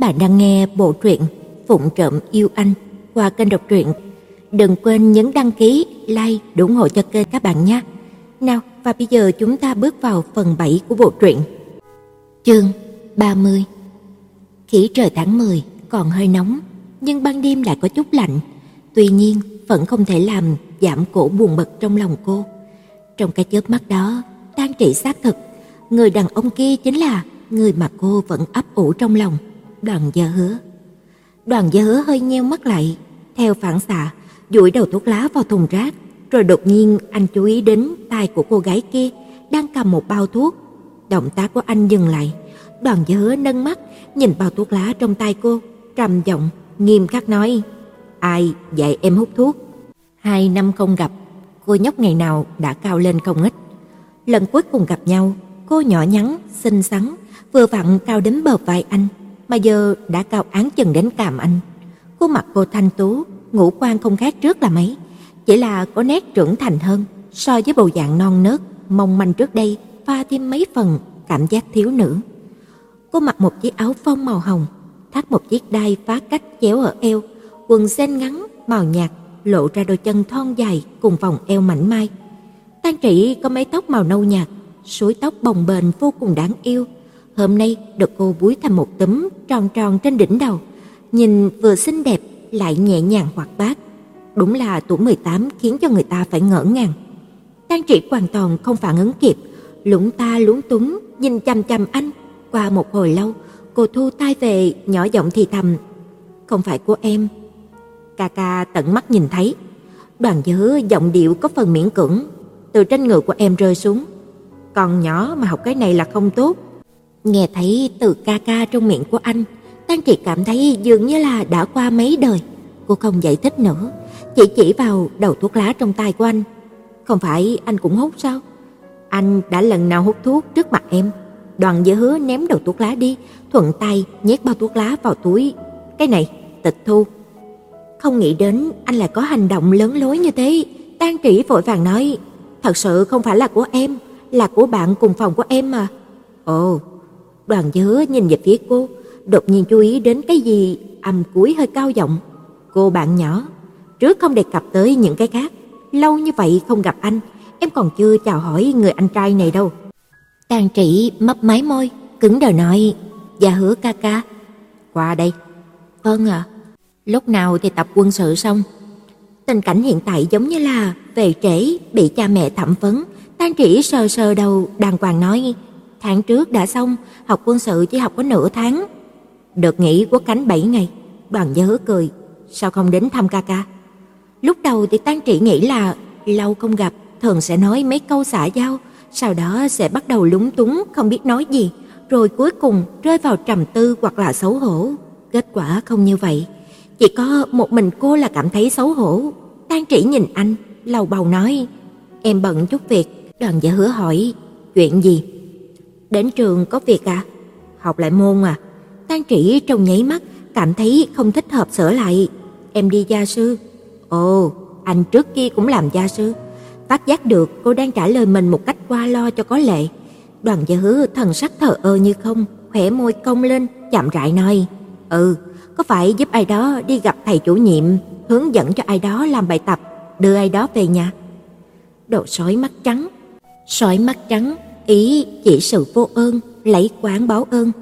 Các bạn đang nghe bộ truyện Vụng Trộm Yêu Anh qua kênh đọc truyện. Đừng quên nhấn đăng ký, like để ủng hộ cho kênh các bạn nhé. Nào, và bây giờ chúng ta bước vào phần 7 của bộ truyện. Chương 30. Khí trời tháng 10 còn hơi nóng, nhưng ban đêm lại có chút lạnh. Tuy nhiên, vẫn không thể làm giảm cỗ buồn bực trong lòng cô. Trong cái chớp mắt đó, Tang Trĩ xác thực, người đàn ông kia chính là người mà cô vẫn ấp ủ trong lòng, Đoàn Gia Hứa. Đoàn Gia Hứa hơi nheo mắt lại, theo phản xạ, duỗi đầu thuốc lá vào thùng rác, rồi đột nhiên anh chú ý đến tay của cô gái kia đang cầm một bao thuốc. Động tác của anh dừng lại, Đoàn Gia Hứa nâng mắt, nhìn bao thuốc lá trong tay cô, trầm giọng, nghiêm khắc nói: "Ai dạy em hút thuốc?" 2 năm không gặp, cô nhóc ngày nào đã cao lên không ít. Lần cuối cùng gặp nhau, cô nhỏ nhắn, xinh xắn, vừa vặn cao đến bờ vai anh, mà giờ đã cao án chừng đến cằm anh. Khuôn mặt cô thanh tú, ngũ quan không khác trước là mấy, chỉ là có nét trưởng thành hơn, so với bầu dạng non nớt, mong manh trước đây pha thêm mấy phần cảm giác thiếu nữ. Cô mặc một chiếc áo phông màu hồng, thắt một chiếc đai phá cách chéo ở eo, quần jean ngắn màu nhạt lộ ra đôi chân thon dài cùng vòng eo mảnh mai. Tang Trĩ có mái tóc màu nâu nhạt, suối tóc bồng bềnh vô cùng đáng yêu, hôm nay được cô búi thành một túm tròn tròn trên đỉnh đầu, nhìn vừa xinh đẹp lại nhẹ nhàng hoạt bát, đúng là tuổi 18 khiến cho người ta phải ngỡ ngàng. Tang Trĩ hoàn toàn không phản ứng kịp, lúng ta lúng túng nhìn chằm chằm anh. Qua một hồi lâu, cô thu tay về, nhỏ giọng thì thầm: "Không phải của em." "Ca ca tận mắt nhìn thấy." Đoàn Gia Hứa giọng điệu có phần miễn cưỡng: "Từ trên người của em rơi xuống." "Còn nhỏ mà học cái này là không tốt." Nghe thấy từ ca ca trong miệng của anh, Tang Trĩ cảm thấy dường như là đã qua mấy đời. Cô không giải thích nữa, chỉ vào đầu thuốc lá trong tay của anh: "Không phải anh cũng hút sao? Anh đã lần nào hút thuốc trước mặt em?" Đoàn Gia Hứa ném đầu thuốc lá đi, thuận tay nhét bao thuốc lá vào túi. "Cái này, tịch thu." Không nghĩ đến anh lại có hành động lớn lối như thế, Tang Trĩ vội vàng nói: "Thật sự không phải là của em, là của bạn cùng phòng của em mà." "Ồ." Đoàn Gia Hứa nhìn về phía cô, đột nhiên chú ý đến cái gì, âm cuối hơi cao giọng: "Cô bạn nhỏ, trước không đề cập tới những cái khác, lâu như vậy không gặp anh, em còn chưa chào hỏi người anh trai này đâu." Tang Trĩ mấp máy môi, cứng đờ nói: "Gia Hứa ca ca." "Qua đây." "Vâng ạ." "Lúc nào thì tập quân sự xong?" Tình cảnh hiện tại giống như là về trễ, bị cha mẹ thẩm vấn. Tang Trĩ sờ sờ đầu, đàng hoàng nói: "Tháng trước đã xong, học quân sự chỉ học có nửa tháng." "Được nghỉ quốc khánh 7 ngày. Đoàn Gia Hứa cười: "Sao không đến thăm ca ca?" Lúc đầu thì Tang Trĩ nghĩ là lâu không gặp, thường sẽ nói mấy câu xã giao, sau đó sẽ bắt đầu lúng túng không biết nói gì, rồi cuối cùng rơi vào trầm tư hoặc là xấu hổ. Kết quả không như vậy, chỉ có một mình cô là cảm thấy xấu hổ. Tang Trĩ nhìn anh, lầu bầu nói: "Em bận chút việc." Đoàn Gia Hứa hỏi: "Chuyện gì?" "Đến trường có việc à?" "Học lại môn à?" Tang Trĩ trong nháy mắt cảm thấy không thích hợp sửa lại: "Em đi gia sư." "Ồ, anh trước kia cũng làm gia sư." Phát giác được cô đang trả lời mình một cách qua lo cho có lệ, Đoàn Gia Hứa thần sắc thờ ơ như không, khỏe môi cong lên, chậm rãi nói: "Ừ, có phải giúp ai đó đi gặp thầy chủ nhiệm, hướng dẫn cho ai đó làm bài tập, đưa ai đó về nhà?" Đồ sói mắt trắng. Sói mắt trắng, ý chỉ sự vô ơn, lấy quán báo ơn.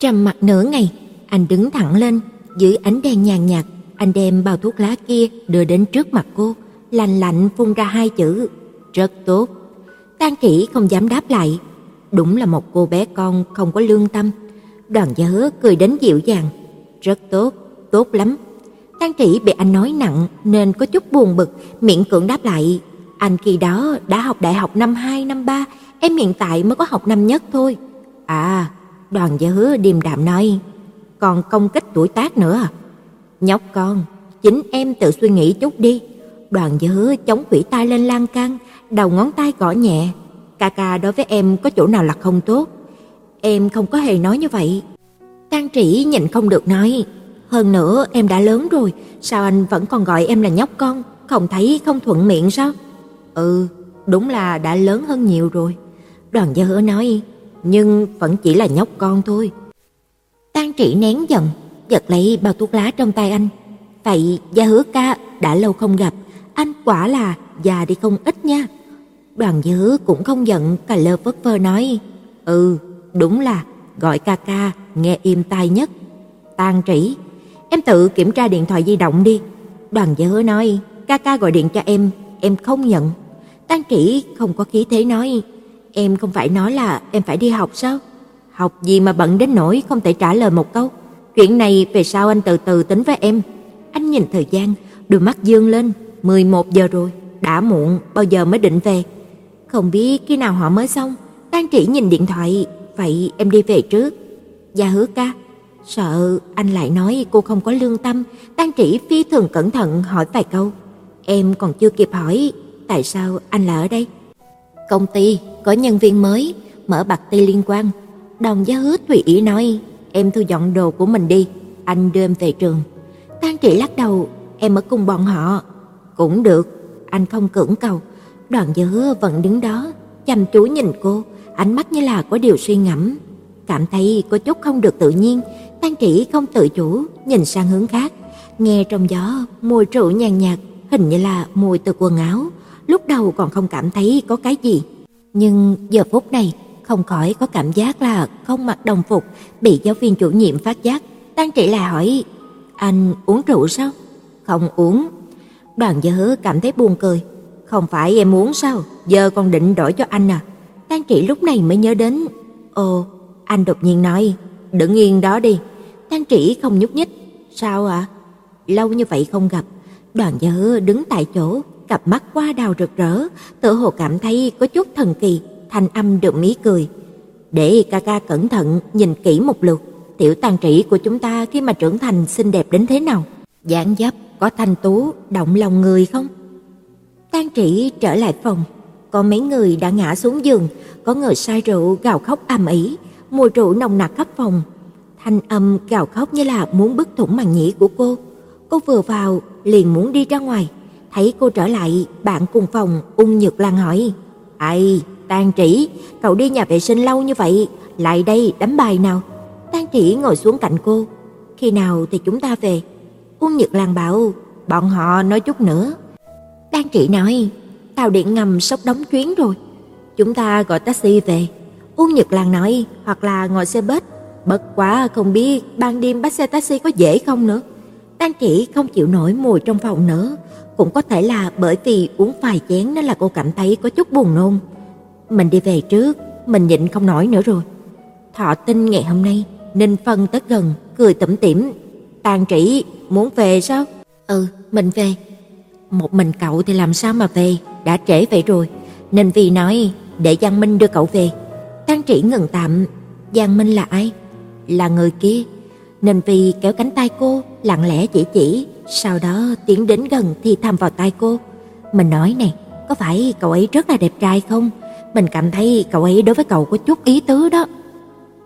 Trầm mặc nửa ngày, anh đứng thẳng lên, dưới ánh đèn nhàn nhạt, anh đem bao thuốc lá kia đưa đến trước mặt cô, lành lạnh phun ra hai chữ: "Rất tốt." Tang Trĩ không dám đáp lại, đúng là một cô bé con không có lương tâm. Đoàn Gia Hứa cười đến dịu dàng: "Rất tốt, tốt lắm." Tang Trĩ bị anh nói nặng nên có chút buồn bực, miễn cưỡng đáp lại: "Anh khi đó đã học đại học năm 2, năm 3, em hiện tại mới có học năm nhất thôi." "À." Đoàn Gia Hứa điềm đạm nói: "Còn công kích tuổi tác nữa à?" "Nhóc con, chính em tự suy nghĩ chút đi." Đoàn Gia Hứa chống khuỷu tay lên lan can, đầu ngón tay gõ nhẹ: "Ca ca đối với em có chỗ nào là không tốt? Em không có hề nói như vậy." Tang Trĩ nhịn không được nói: "Hơn nữa em đã lớn rồi, sao anh vẫn còn gọi em là nhóc con, không thấy không thuận miệng sao?" "Ừ, đúng là đã lớn hơn nhiều rồi." Đoàn Gia Hứa nói: "Nhưng vẫn chỉ là nhóc con thôi." Tang Trĩ nén giận, giật lấy bao thuốc lá trong tay anh. Vậy Gia Hứa ca, đã lâu không gặp, anh quả là già đi không ít nha. Đoàn Gia Hứa cũng không giận, cà lơ phất phơ nói, ừ, đúng là gọi ca ca nghe êm tai nhất. Tang Trĩ, em tự kiểm tra điện thoại di động đi. Đoàn Gia Hứa nói, ca ca gọi điện cho em không nhận. Tang Trĩ không có khí thế nói, em không phải nói là em phải đi học sao? Học gì mà bận đến nỗi không thể trả lời một câu. Chuyện này về sau anh từ từ tính với em. Anh nhìn thời gian, đôi mắt dương lên, 11 giờ rồi, đã muộn, bao giờ mới định về? Không biết khi nào họ mới xong. Tang Trĩ nhìn điện thoại, vậy em đi về trước. Gia Hứa ca, sợ anh lại nói cô không có lương tâm, Tang Trĩ phi thường cẩn thận hỏi vài câu. Em còn chưa kịp hỏi, tại sao anh lại ở đây? Công ty có nhân viên mới, mở bạc ti liên quan. Đoàn Gia Hứa tùy ý nói, em thu dọn đồ của mình đi, anh đưa em về trường. Tang Trĩ lắc đầu, em ở cùng bọn họ. Cũng được, anh không cưỡng cầu. Đoàn Gia Hứa vẫn đứng đó, chăm chú nhìn cô, ánh mắt như là có điều suy ngẫm. Cảm thấy có chút không được tự nhiên, Tang Trĩ không tự chủ nhìn sang hướng khác. Nghe trong gió mùi rượu nhàn nhạt, hình như là mùi từ quần áo. Lúc đầu còn không cảm thấy có cái gì, nhưng giờ phút này không khỏi có cảm giác là không mặc đồng phục, bị giáo viên chủ nhiệm phát giác. Tang Trĩ lại hỏi, anh uống rượu sao? Không uống. Đoàn Gia Hứa cảm thấy buồn cười, không phải em uống sao, giờ còn định đổi cho anh à? Tang Trĩ lúc này mới nhớ đến, ồ, anh đột nhiên nói, đứng yên đó đi. Tang Trĩ không nhúc nhích. Sao ạ? Lâu như vậy không gặp. Đoàn Gia Hứa đứng tại chỗ, cặp mắt hoa đào rực rỡ, tựa hồ cảm thấy có chút thần kỳ, thanh âm đượm ý cười. Để ca ca cẩn thận nhìn kỹ một lượt, tiểu Tang Trĩ của chúng ta khi mà trưởng thành xinh đẹp đến thế nào, dáng dấp có thanh tú, động lòng người không? Tang Trĩ trở lại phòng, có mấy người đã ngã xuống giường, có người say rượu gào khóc ầm ĩ, mùi rượu nồng nặc khắp phòng. Thanh âm gào khóc như là muốn bứt thủng màng nhĩ của cô. Cô vừa vào liền muốn đi ra ngoài, thấy cô trở lại, bạn cùng phòng Uông Nhật Lan hỏi, ai, Tang Trĩ, cậu đi nhà vệ sinh lâu như vậy, lại đây đánh bài nào. Tang Trĩ ngồi xuống cạnh cô, khi nào thì chúng ta về? Uông Nhật Lan bảo, bọn họ nói chút nữa. Tang Trĩ nói, tàu điện ngầm sắp đóng chuyến rồi, chúng ta gọi taxi về. Uông Nhật Lan nói, hoặc là ngồi xe bus, bất quá không biết ban đêm bắt xe taxi có dễ không nữa. Tang Trĩ không chịu nổi mùi trong phòng nữa, cũng có thể là bởi vì uống vài chén nên là cô cảm thấy có chút buồn nôn. Mình đi về trước, mình nhịn không nổi nữa rồi. Thọ Tinh ngày hôm nay Ninh Phân tới gần, cười tủm tỉm, Tang Trĩ muốn về sao? Ừ, mình về. Một mình cậu thì làm sao mà về, đã trễ vậy rồi. Ninh Vi nói, để Giang Minh đưa cậu về. Tang Trĩ ngừng tạm, Giang Minh là ai? Là người kia. Ninh Vi kéo cánh tay cô, lặng lẽ chỉ, sau đó tiến đến gần thì thầm vào tai cô. Mình nói này, có phải cậu ấy rất là đẹp trai không? Mình cảm thấy cậu ấy đối với cậu có chút ý tứ đó.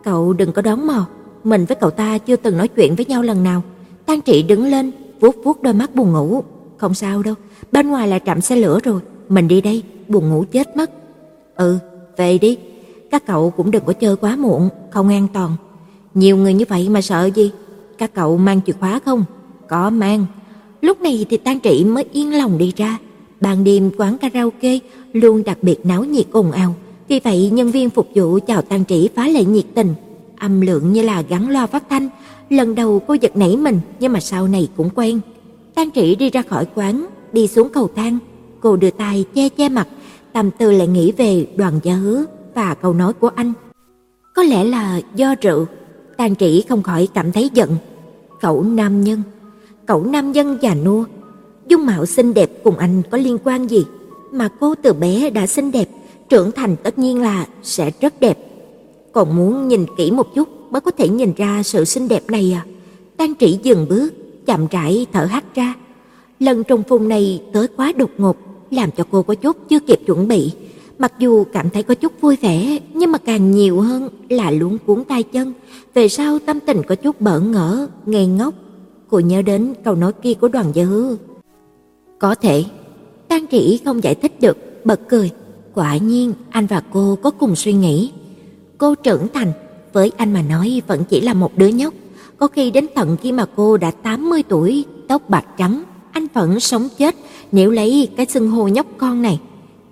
Cậu đừng có đoán mò, mình với cậu ta chưa từng nói chuyện với nhau lần nào. Tang Trĩ đứng lên, vuốt đôi mắt buồn ngủ. Không sao đâu, bên ngoài là trạm xe lửa rồi, mình đi đây, buồn ngủ chết mất. Ừ, về đi, các cậu cũng đừng có chơi quá muộn, không an toàn. Nhiều người như vậy mà sợ gì. Các cậu mang chìa khóa không? Có mang. Lúc này thì Tang Trĩ mới yên lòng đi ra. Ban đêm quán karaoke luôn đặc biệt náo nhiệt ồn ào, vì vậy nhân viên phục vụ chào Tang Trĩ phá lệ nhiệt tình, âm lượng như là gắn loa phát thanh. Lần đầu cô giật nảy mình, nhưng mà sau này cũng quen. Tang Trĩ đi ra khỏi quán, đi xuống cầu thang, cô đưa tay che mặt, tâm tư lại nghĩ về Đoàn Gia Hứa và câu nói của anh. Có lẽ là do rượu, Tang Trĩ không khỏi cảm thấy giận. Cậu nam nhân già nua, dung mạo xinh đẹp cùng anh có liên quan gì? Mà cô từ bé đã xinh đẹp, trưởng thành tất nhiên là sẽ rất đẹp. Còn muốn nhìn kỹ một chút mới có thể nhìn ra sự xinh đẹp này à? Tang Trĩ dừng bước, chậm rãi thở hắt ra. Lần trùng phùng này tới quá đột ngột, làm cho cô có chút chưa kịp chuẩn bị. Mặc dù cảm thấy có chút vui vẻ, nhưng mà càng nhiều hơn là luống cuống tay chân. Về sau tâm tình có chút bỡ ngỡ, ngây ngốc. Cô nhớ đến câu nói kia của Đoàn Gia Hứa. Có thể. Tang Trĩ không giải thích được, bật cười. Quả nhiên anh và cô có cùng suy nghĩ. Cô trưởng thành, Với anh mà nói vẫn chỉ là một đứa nhóc. Có khi đến tận khi mà cô đã 80 tuổi, tóc bạc trắng, anh vẫn sống chết nếu lấy cái xưng hô nhóc con này.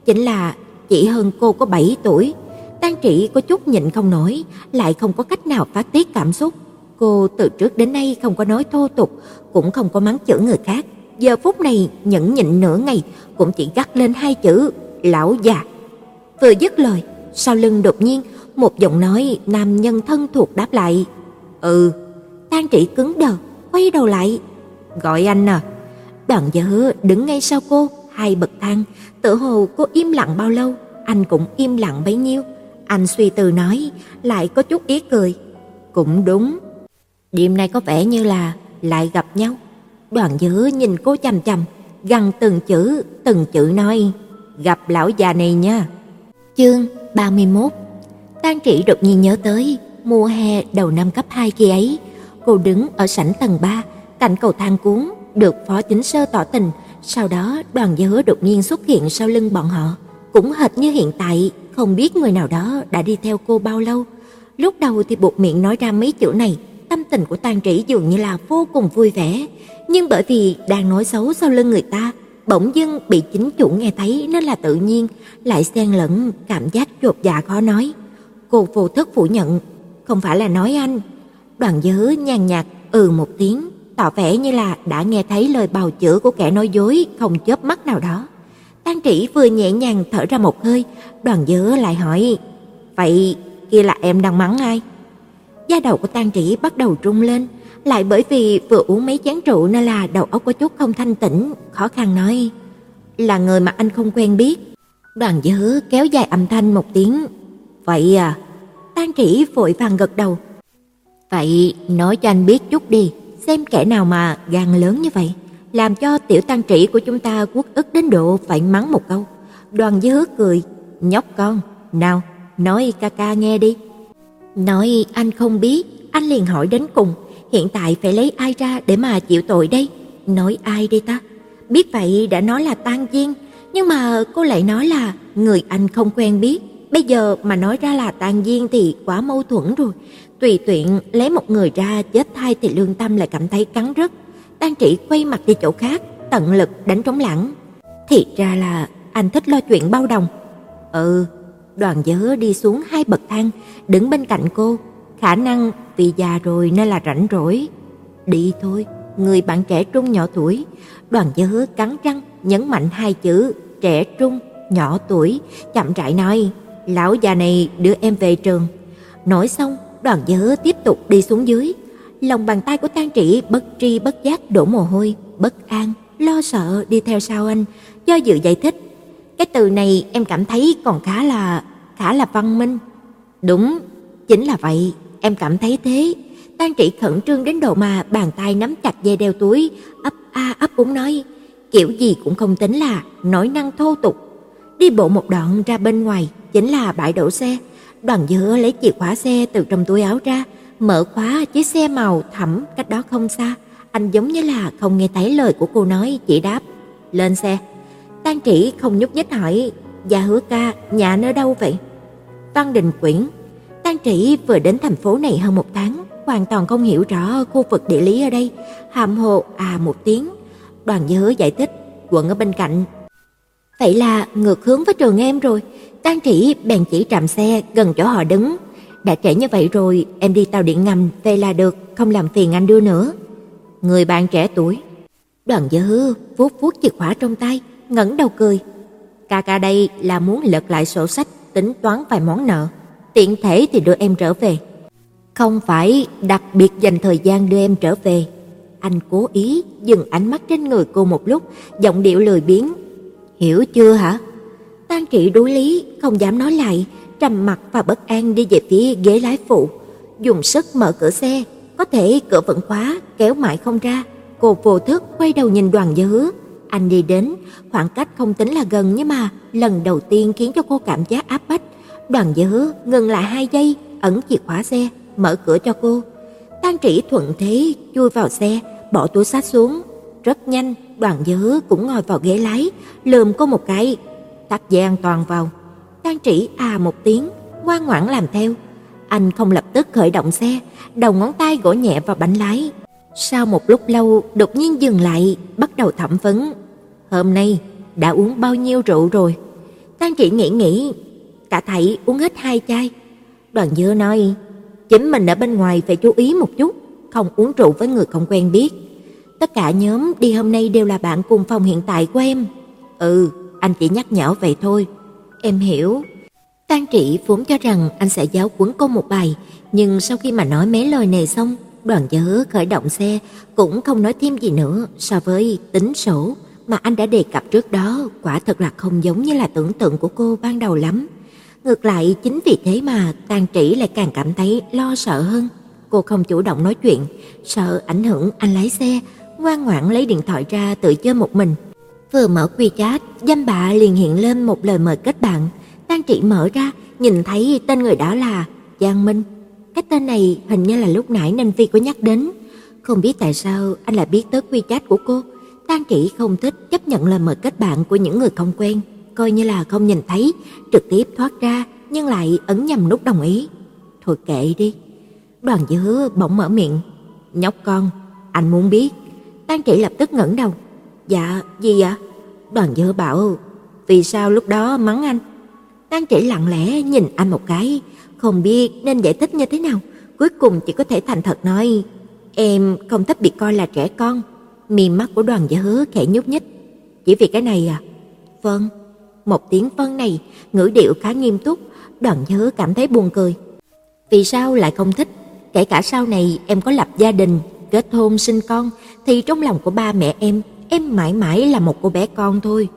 Chính là chỉ hơn cô có 7 tuổi. Tang Trĩ có chút nhịn không nổi, lại không có cách nào phát tiết cảm xúc. Cô từ trước đến nay không có nói thô tục, cũng không có mắng chửi người khác. Giờ phút này nhẫn nhịn nửa ngày cũng chỉ gắt lên hai chữ lão già. Vừa dứt lời, sau lưng đột nhiên một giọng nói nam nhân thân thuộc đáp lại. Ừ. Tang Trĩ cứng đờ, quay đầu lại. Gọi anh à? Đoàn Gia Hứa đứng ngay sau cô, hai bậc thang. Tự hồ cô im lặng bao lâu, anh cũng im lặng bấy nhiêu. Anh suy tư nói, lại có chút ý cười. Cũng đúng. Đêm nay có vẻ như là lại gặp nhau. Đoàn Gia Hứa nhìn cô chằm chằm, gằn từng chữ nói. Gặp lão già này nha. Chương 31. Tang Trĩ đột nhiên nhớ tới mùa hè đầu năm cấp 2 kia ấy, cô đứng ở sảnh tầng 3 cạnh cầu thang cuốn, được Phó Chính Sơ tỏ tình. Sau đó Đoàn Gia Hứa đột nhiên xuất hiện sau lưng bọn họ, cũng hệt như hiện tại. Không biết người nào đó đã đi theo cô bao lâu. Lúc đầu thì buộc miệng nói ra mấy chữ này, tâm tình của Tang Trĩ dường như là vô cùng vui vẻ. Nhưng bởi vì đang nói xấu sau lưng người ta, bỗng dưng bị chính chủ nghe thấy, nên là tự nhiên lại xen lẫn cảm giác chột dạ khó nói. Cô vô thức phủ nhận. Không phải là nói anh. Đoàn Gia Hứa nhàn nhạt ừ một tiếng, tỏ vẻ như là đã nghe thấy lời bào chữa của kẻ nói dối không chớp mắt nào đó. Tang Trĩ vừa nhẹ nhàng thở ra một hơi, Đoàn Gia Hứa lại hỏi. Vậy kia là em đang mắng ai? Da đầu của Tang Trĩ bắt đầu rung lên, lại bởi vì vừa uống mấy chén rượu nên là đầu óc có chút không thanh tĩnh, khó khăn nói. Là người mà anh không quen biết. Đoàn Gia Hứa kéo dài âm thanh một tiếng. Vậy à? Tang Trĩ vội vàng gật đầu. Vậy nói cho anh biết chút đi, xem kẻ nào mà gan lớn như vậy, làm cho tiểu Tang Trĩ của chúng ta uất ức đến độ phải mắng một câu. Đoàn Gia Hứa cười. Nhóc con, nào, nói ca ca nghe đi. Nói anh không biết, anh liền hỏi đến cùng. Hiện tại phải lấy ai ra để mà chịu tội đây? Nói ai đi ta? Biết vậy đã nói là Tang Diên, nhưng mà cô lại nói là người anh không quen biết. Bây giờ mà nói ra là Tang Diên thì quá mâu thuẫn rồi. Tùy tiện lấy một người ra chết thay thì lương tâm lại cảm thấy cắn rứt. Tang Trĩ quay mặt đi chỗ khác, tận lực đánh trống lảng. Thì ra là anh thích lo chuyện bao đồng. Ừ. Đoàn Gia Hứa đi xuống hai bậc thang, đứng bên cạnh cô. Khả năng vì già rồi nên là rảnh rỗi. Đi thôi, người bạn trẻ trung nhỏ tuổi. Đoàn Gia Hứa cắn răng nhấn mạnh hai chữ trẻ trung nhỏ tuổi, chậm rãi nói. Lão già này đưa em về trường. Nói xong, Đoàn Gia Hứa tiếp tục đi xuống dưới. Lòng bàn tay của Tang Trĩ bất tri bất giác đổ mồ hôi, bất an, lo sợ đi theo sau anh. Do dự giải thích. Cái từ này em cảm thấy còn khá là văn minh. Đúng, chính là vậy, em cảm thấy thế. Tang Trĩ khẩn trương đến độ mà bàn tay nắm chặt dây đeo túi, ấp úng nói. Kiểu gì cũng không tính là nói năng thô tục. Đi bộ một đoạn ra bên ngoài chính là bãi đổ xe. Đoàn Gia Hứa lấy chìa khóa xe từ trong túi áo ra, mở khóa chiếc xe màu thẳm cách đó không xa. Anh giống như là không nghe thấy lời của cô nói, chỉ đáp lên xe. Tang Trĩ không nhúc nhích hỏi. Dạ Hứa ca, nhà nơi đâu vậy? Văn Đình Quyển. Tang Trĩ vừa đến thành phố này hơn một tháng, hoàn toàn không hiểu rõ khu vực địa lý ở đây. Hàm hồ à một tiếng. Đoàn Gia Hứa giải thích. Quận ở bên cạnh. Vậy là ngược hướng với trường em rồi. Tang Trĩ bèn chỉ trạm xe gần chỗ họ đứng. Đã trễ như vậy rồi, em đi tàu điện ngầm về là được, không làm phiền anh đưa nữa. Người bạn trẻ tuổi. Đoàn Gia Hứa vuốt chìa khóa trong tay, ngẩng đầu cười. Ca ca đây là muốn lật lại sổ sách, tính toán vài món nợ, tiện thể thì đưa em trở về. Không phải đặc biệt dành thời gian đưa em trở về. Anh cố ý dừng ánh mắt trên người cô một lúc, giọng điệu lười biếng. Hiểu chưa hả? Tang Trĩ đối lý, không dám nói lại, trầm mặc và bất an đi về phía ghế lái phụ, dùng sức mở cửa xe, có thể cửa vẫn khóa, kéo mãi không ra. Cô vô thức quay đầu nhìn Đoàn Gia Hứa. Anh đi đến, khoảng cách không tính là gần nhưng mà lần đầu tiên khiến cho cô cảm giác áp bách. Đoàn Gia Hứa ngừng lại 2 giây, ẩn chìa khóa xe, mở cửa cho cô. Tang Trĩ thuận thế chui vào xe, bỏ túi xách xuống. Rất nhanh, Đoàn Gia Hứa cũng ngồi vào ghế lái, lườm cô một cái. Tắt dây an toàn vào. Tang Trĩ à một tiếng, ngoan ngoãn làm theo. Anh không lập tức khởi động xe, đầu ngón tay gõ nhẹ vào bánh lái. Sau một lúc lâu, đột nhiên dừng lại, bắt đầu thẩm vấn. Hôm nay đã uống bao nhiêu rượu rồi? Tang Trĩ nghĩ, cả thảy uống hết 2 chai. Đoàn Dứa nói, chính mình ở bên ngoài phải chú ý một chút, không uống rượu với người không quen biết. Tất cả nhóm đi hôm nay đều là bạn cùng phòng hiện tại của em. Ừ, anh chỉ nhắc nhở vậy thôi. Em hiểu. Tang Trĩ vốn cho rằng anh sẽ giáo huấn cô một bài, nhưng sau khi mà nói mấy lời này xong, Đoàn Gia Hứa khởi động xe, cũng không nói thêm gì nữa. So với tính sổ mà anh đã đề cập trước đó, quả thật là không giống như là tưởng tượng của cô ban đầu lắm. Ngược lại, chính vì thế mà Tang Trĩ lại càng cảm thấy lo sợ hơn. Cô không chủ động nói chuyện, sợ ảnh hưởng anh lái xe, ngoan ngoãn lấy điện thoại ra tự chơi một mình. Vừa mở WeChat, danh bạ liền hiện lên một lời mời kết bạn. Tang Trĩ mở ra, nhìn thấy tên người đó là Giang Minh. Cái tên này hình như là lúc nãy Ninh Vi có nhắc đến. Không biết tại sao anh lại biết tới WeChat của cô. Tang Trĩ không thích chấp nhận lời mời kết bạn của những người không quen, coi như là không nhìn thấy, trực tiếp thoát ra, nhưng lại ấn nhầm nút đồng ý. Thôi kệ đi. Đoàn Gia Hứa bỗng mở miệng, nhóc con, anh muốn biết. Tang Trĩ lập tức ngẩng đầu. Dạ, gì ạ? Đoàn Gia Hứa bảo, vì sao lúc đó mắng anh? Tang Trĩ lặng lẽ nhìn anh một cái, không biết nên giải thích như thế nào, cuối cùng chỉ có thể thành thật nói, em không thích bị coi là trẻ con. Mí mắt của Đoàn Gia Hứa khẽ nhúc nhích. Chỉ vì cái này à? Vâng. Một tiếng vâng này, ngữ điệu khá nghiêm túc. Đoàn Gia Hứa cảm thấy buồn cười. Vì sao lại không thích? Kể cả sau này em có lập gia đình, kết hôn sinh con, thì trong lòng của ba mẹ em mãi mãi là một cô bé con thôi.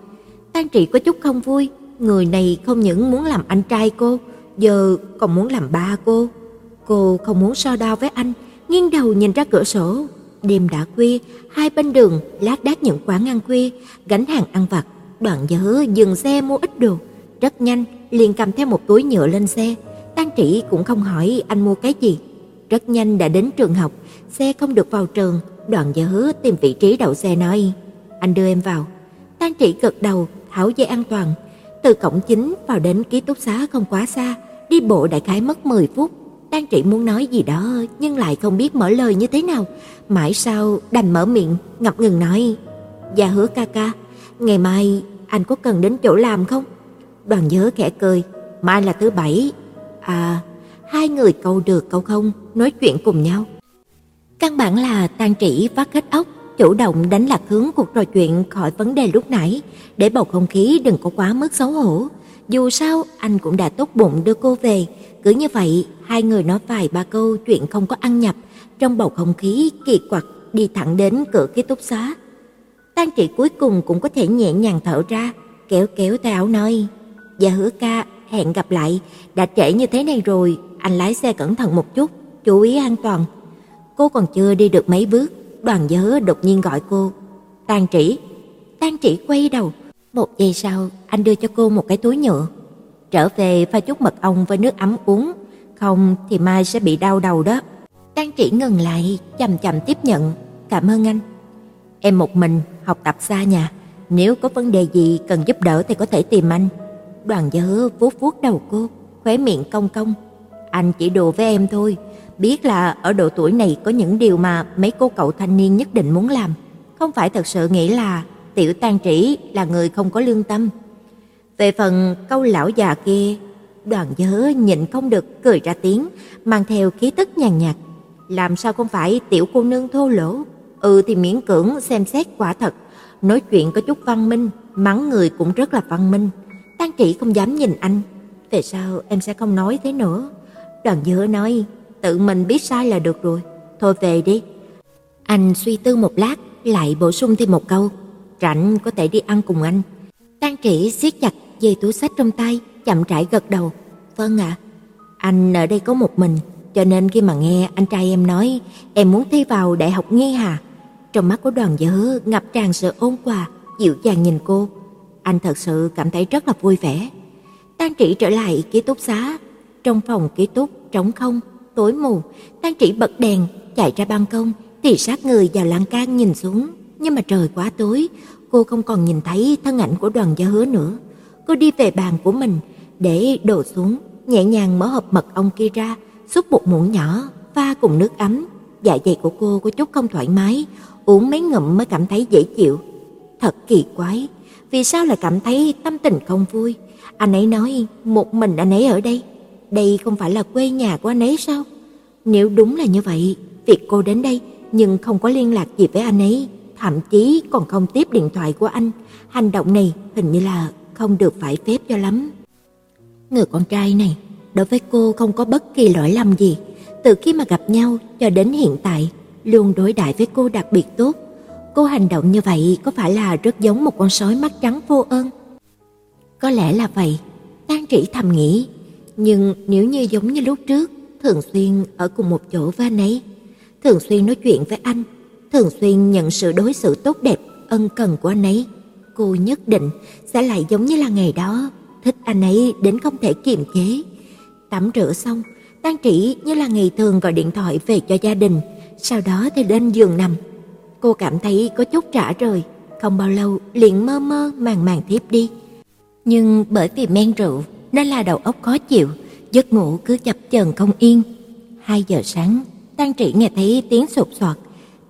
Tang Trĩ có chút không vui. Người này không những muốn làm anh trai cô, giờ còn muốn làm ba cô. Cô không muốn so đo với anh, nghiêng đầu nhìn ra cửa sổ. Đêm đã khuya, hai bên đường lác đác những quán ăn khuya, gánh hàng ăn vặt. Đoàn Gia Hứa dừng xe mua ít đồ, rất nhanh liền cầm theo một túi nhựa lên xe. Tang Trĩ cũng không hỏi anh mua cái gì. Rất nhanh đã đến trường học, xe không được vào trường. Đoàn Gia Hứa tìm vị trí đậu xe nói, anh đưa em vào. Tang Trĩ gật đầu, tháo dây an toàn. Từ cổng chính vào đến ký túc xá không quá xa, đi bộ đại khái mất 10 phút. Tang Trĩ muốn nói gì đó nhưng lại không biết mở lời như thế nào, mãi sau đành mở miệng, ngập ngừng nói, Gia Hứa ca ca, ngày mai anh có cần đến chỗ làm không? Đoàn Gia Hứa khẽ cười, mai là thứ Bảy. À, hai người câu được câu không, nói chuyện cùng nhau. Căn bản là Tang Trĩ vắt hết óc, chủ động đánh lạc hướng cuộc trò chuyện khỏi vấn đề lúc nãy, để bầu không khí đừng có quá mức xấu hổ. Dù sao, anh cũng đã tốt bụng đưa cô về. Cứ như vậy, hai người nói vài ba câu chuyện không có ăn nhập, trong bầu không khí kỳ quặc, đi thẳng đến cửa ký túc xá. Tang Trĩ cuối cùng cũng có thể nhẹ nhàng thở ra, kéo tay áo nói, Gia Hứa ca, hẹn gặp lại, đã trễ như thế này rồi, anh lái xe cẩn thận một chút, chú ý an toàn. Cô còn chưa đi được mấy bước, Đoàn Gia Hứa đột nhiên gọi cô, Tang Trĩ. Tang Trĩ quay đầu, một giây sau anh đưa cho cô một cái túi nhựa, trở về pha chút mật ong với nước ấm uống, không thì mai sẽ bị đau đầu đó. Tang Trĩ ngừng lại, chậm chậm tiếp nhận, cảm ơn anh. Em một mình học tập xa nhà, nếu có vấn đề gì cần giúp đỡ thì có thể tìm anh. Đoàn Gia Hứa vuốt đầu cô, khóe miệng cong. Anh chỉ đùa với em thôi, biết là ở độ tuổi này có những điều mà mấy cô cậu thanh niên nhất định muốn làm, không phải thật sự nghĩ là tiểu Tang Trĩ là người không có lương tâm. Về phần câu lão già kia, Đoàn Gia Hứa nhịn không được cười ra tiếng, mang theo khí tức nhàn nhạt. Làm sao không phải tiểu cô nương thô lỗ? Ừ thì miễn cưỡng xem xét quả thật, nói chuyện có chút văn minh, mắng người cũng rất là văn minh. Tang Trĩ không dám nhìn anh, về sau em sẽ không nói thế nữa. Đoàn Gia Hứa nói, tự mình biết sai là được rồi, thôi về đi. Anh suy tư một lát, lại bổ sung thêm một câu, rảnh có thể đi ăn cùng anh. Tang Trĩ siết chặt dây túi xách trong tay, chậm rãi gật đầu, vâng ạ. Anh ở đây có một mình, cho nên khi mà nghe anh trai em nói em muốn thi vào Đại học Nghi Hà, trong mắt của Đoàn Gia Hứa ngập tràn sự ôn hòa, dịu dàng nhìn cô, anh thật sự cảm thấy rất là vui vẻ. Tang Trĩ trở lại ký túc xá, trong phòng ký túc trống không, tối mù. Tang Trĩ bật đèn, chạy ra ban công, thì sát người vào lan can nhìn xuống, nhưng mà trời quá tối, cô không còn nhìn thấy thân ảnh của Đoàn Gia Hứa nữa. Cô đi về bàn của mình, để đồ xuống, nhẹ nhàng mở hộp mật ong kia ra, xúc một muỗng nhỏ pha cùng nước ấm. Dạ dày của cô có chút không thoải mái, uống mấy ngụm mới cảm thấy dễ chịu. Thật kỳ quái, vì sao lại cảm thấy tâm tình không vui? Anh ấy nói một mình anh ấy ở đây, đây không phải là quê nhà của anh ấy sao? Nếu đúng là như vậy, việc cô đến đây nhưng không có liên lạc gì với anh ấy, thậm chí còn không tiếp điện thoại của anh, hành động này hình như là không được phải phép cho lắm. Người con trai này đối với cô không có bất kỳ lỗi lầm gì, từ khi mà gặp nhau cho đến hiện tại luôn đối đãi với cô đặc biệt tốt. Cô hành động như vậy có phải là rất giống một con sói mắt trắng vô ơn? Có lẽ là vậy, Tang Trĩ thầm nghĩ. Nhưng nếu như giống như lúc trước, thường xuyên ở cùng một chỗ với anh ấy, thường xuyên nói chuyện với anh, thường xuyên nhận sự đối xử tốt đẹp, ân cần của anh ấy, cô nhất định sẽ lại giống như là ngày đó, thích anh ấy đến không thể kiềm chế. Tắm rửa xong, Tang Trĩ như là ngày thường gọi điện thoại về cho gia đình, sau đó thì lên giường nằm. Cô cảm thấy có chút rã rời, không bao lâu liền mơ mơ màng màng thiếp đi. Nhưng bởi vì men rượu nên là đầu óc khó chịu, giấc ngủ cứ chập chờn không yên. 2 giờ sáng, Tang Trĩ nghe thấy tiếng sột soạt.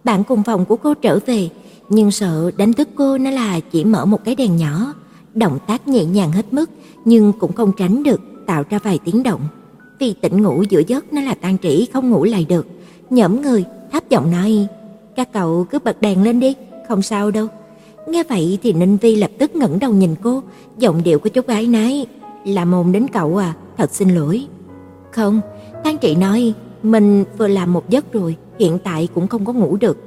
Bạn cùng phòng của cô trở về, nhưng sợ đánh thức cô nên là chỉ mở một cái đèn nhỏ, động tác nhẹ nhàng hết mức nhưng cũng không tránh được tạo ra vài tiếng động. Vì tỉnh ngủ giữa giấc nên là Tang Trĩ không ngủ lại được, nhõm người thấp giọng nói: "Các cậu cứ bật đèn lên đi, không sao đâu." Nghe vậy thì Ninh Vi lập tức ngẩng đầu nhìn cô, giọng điệu có chút áy náy: "Làm ồn đến cậu à, thật xin lỗi." "Không," Tang Trĩ nói, "mình vừa làm một giấc rồi, hiện tại cũng không có ngủ được."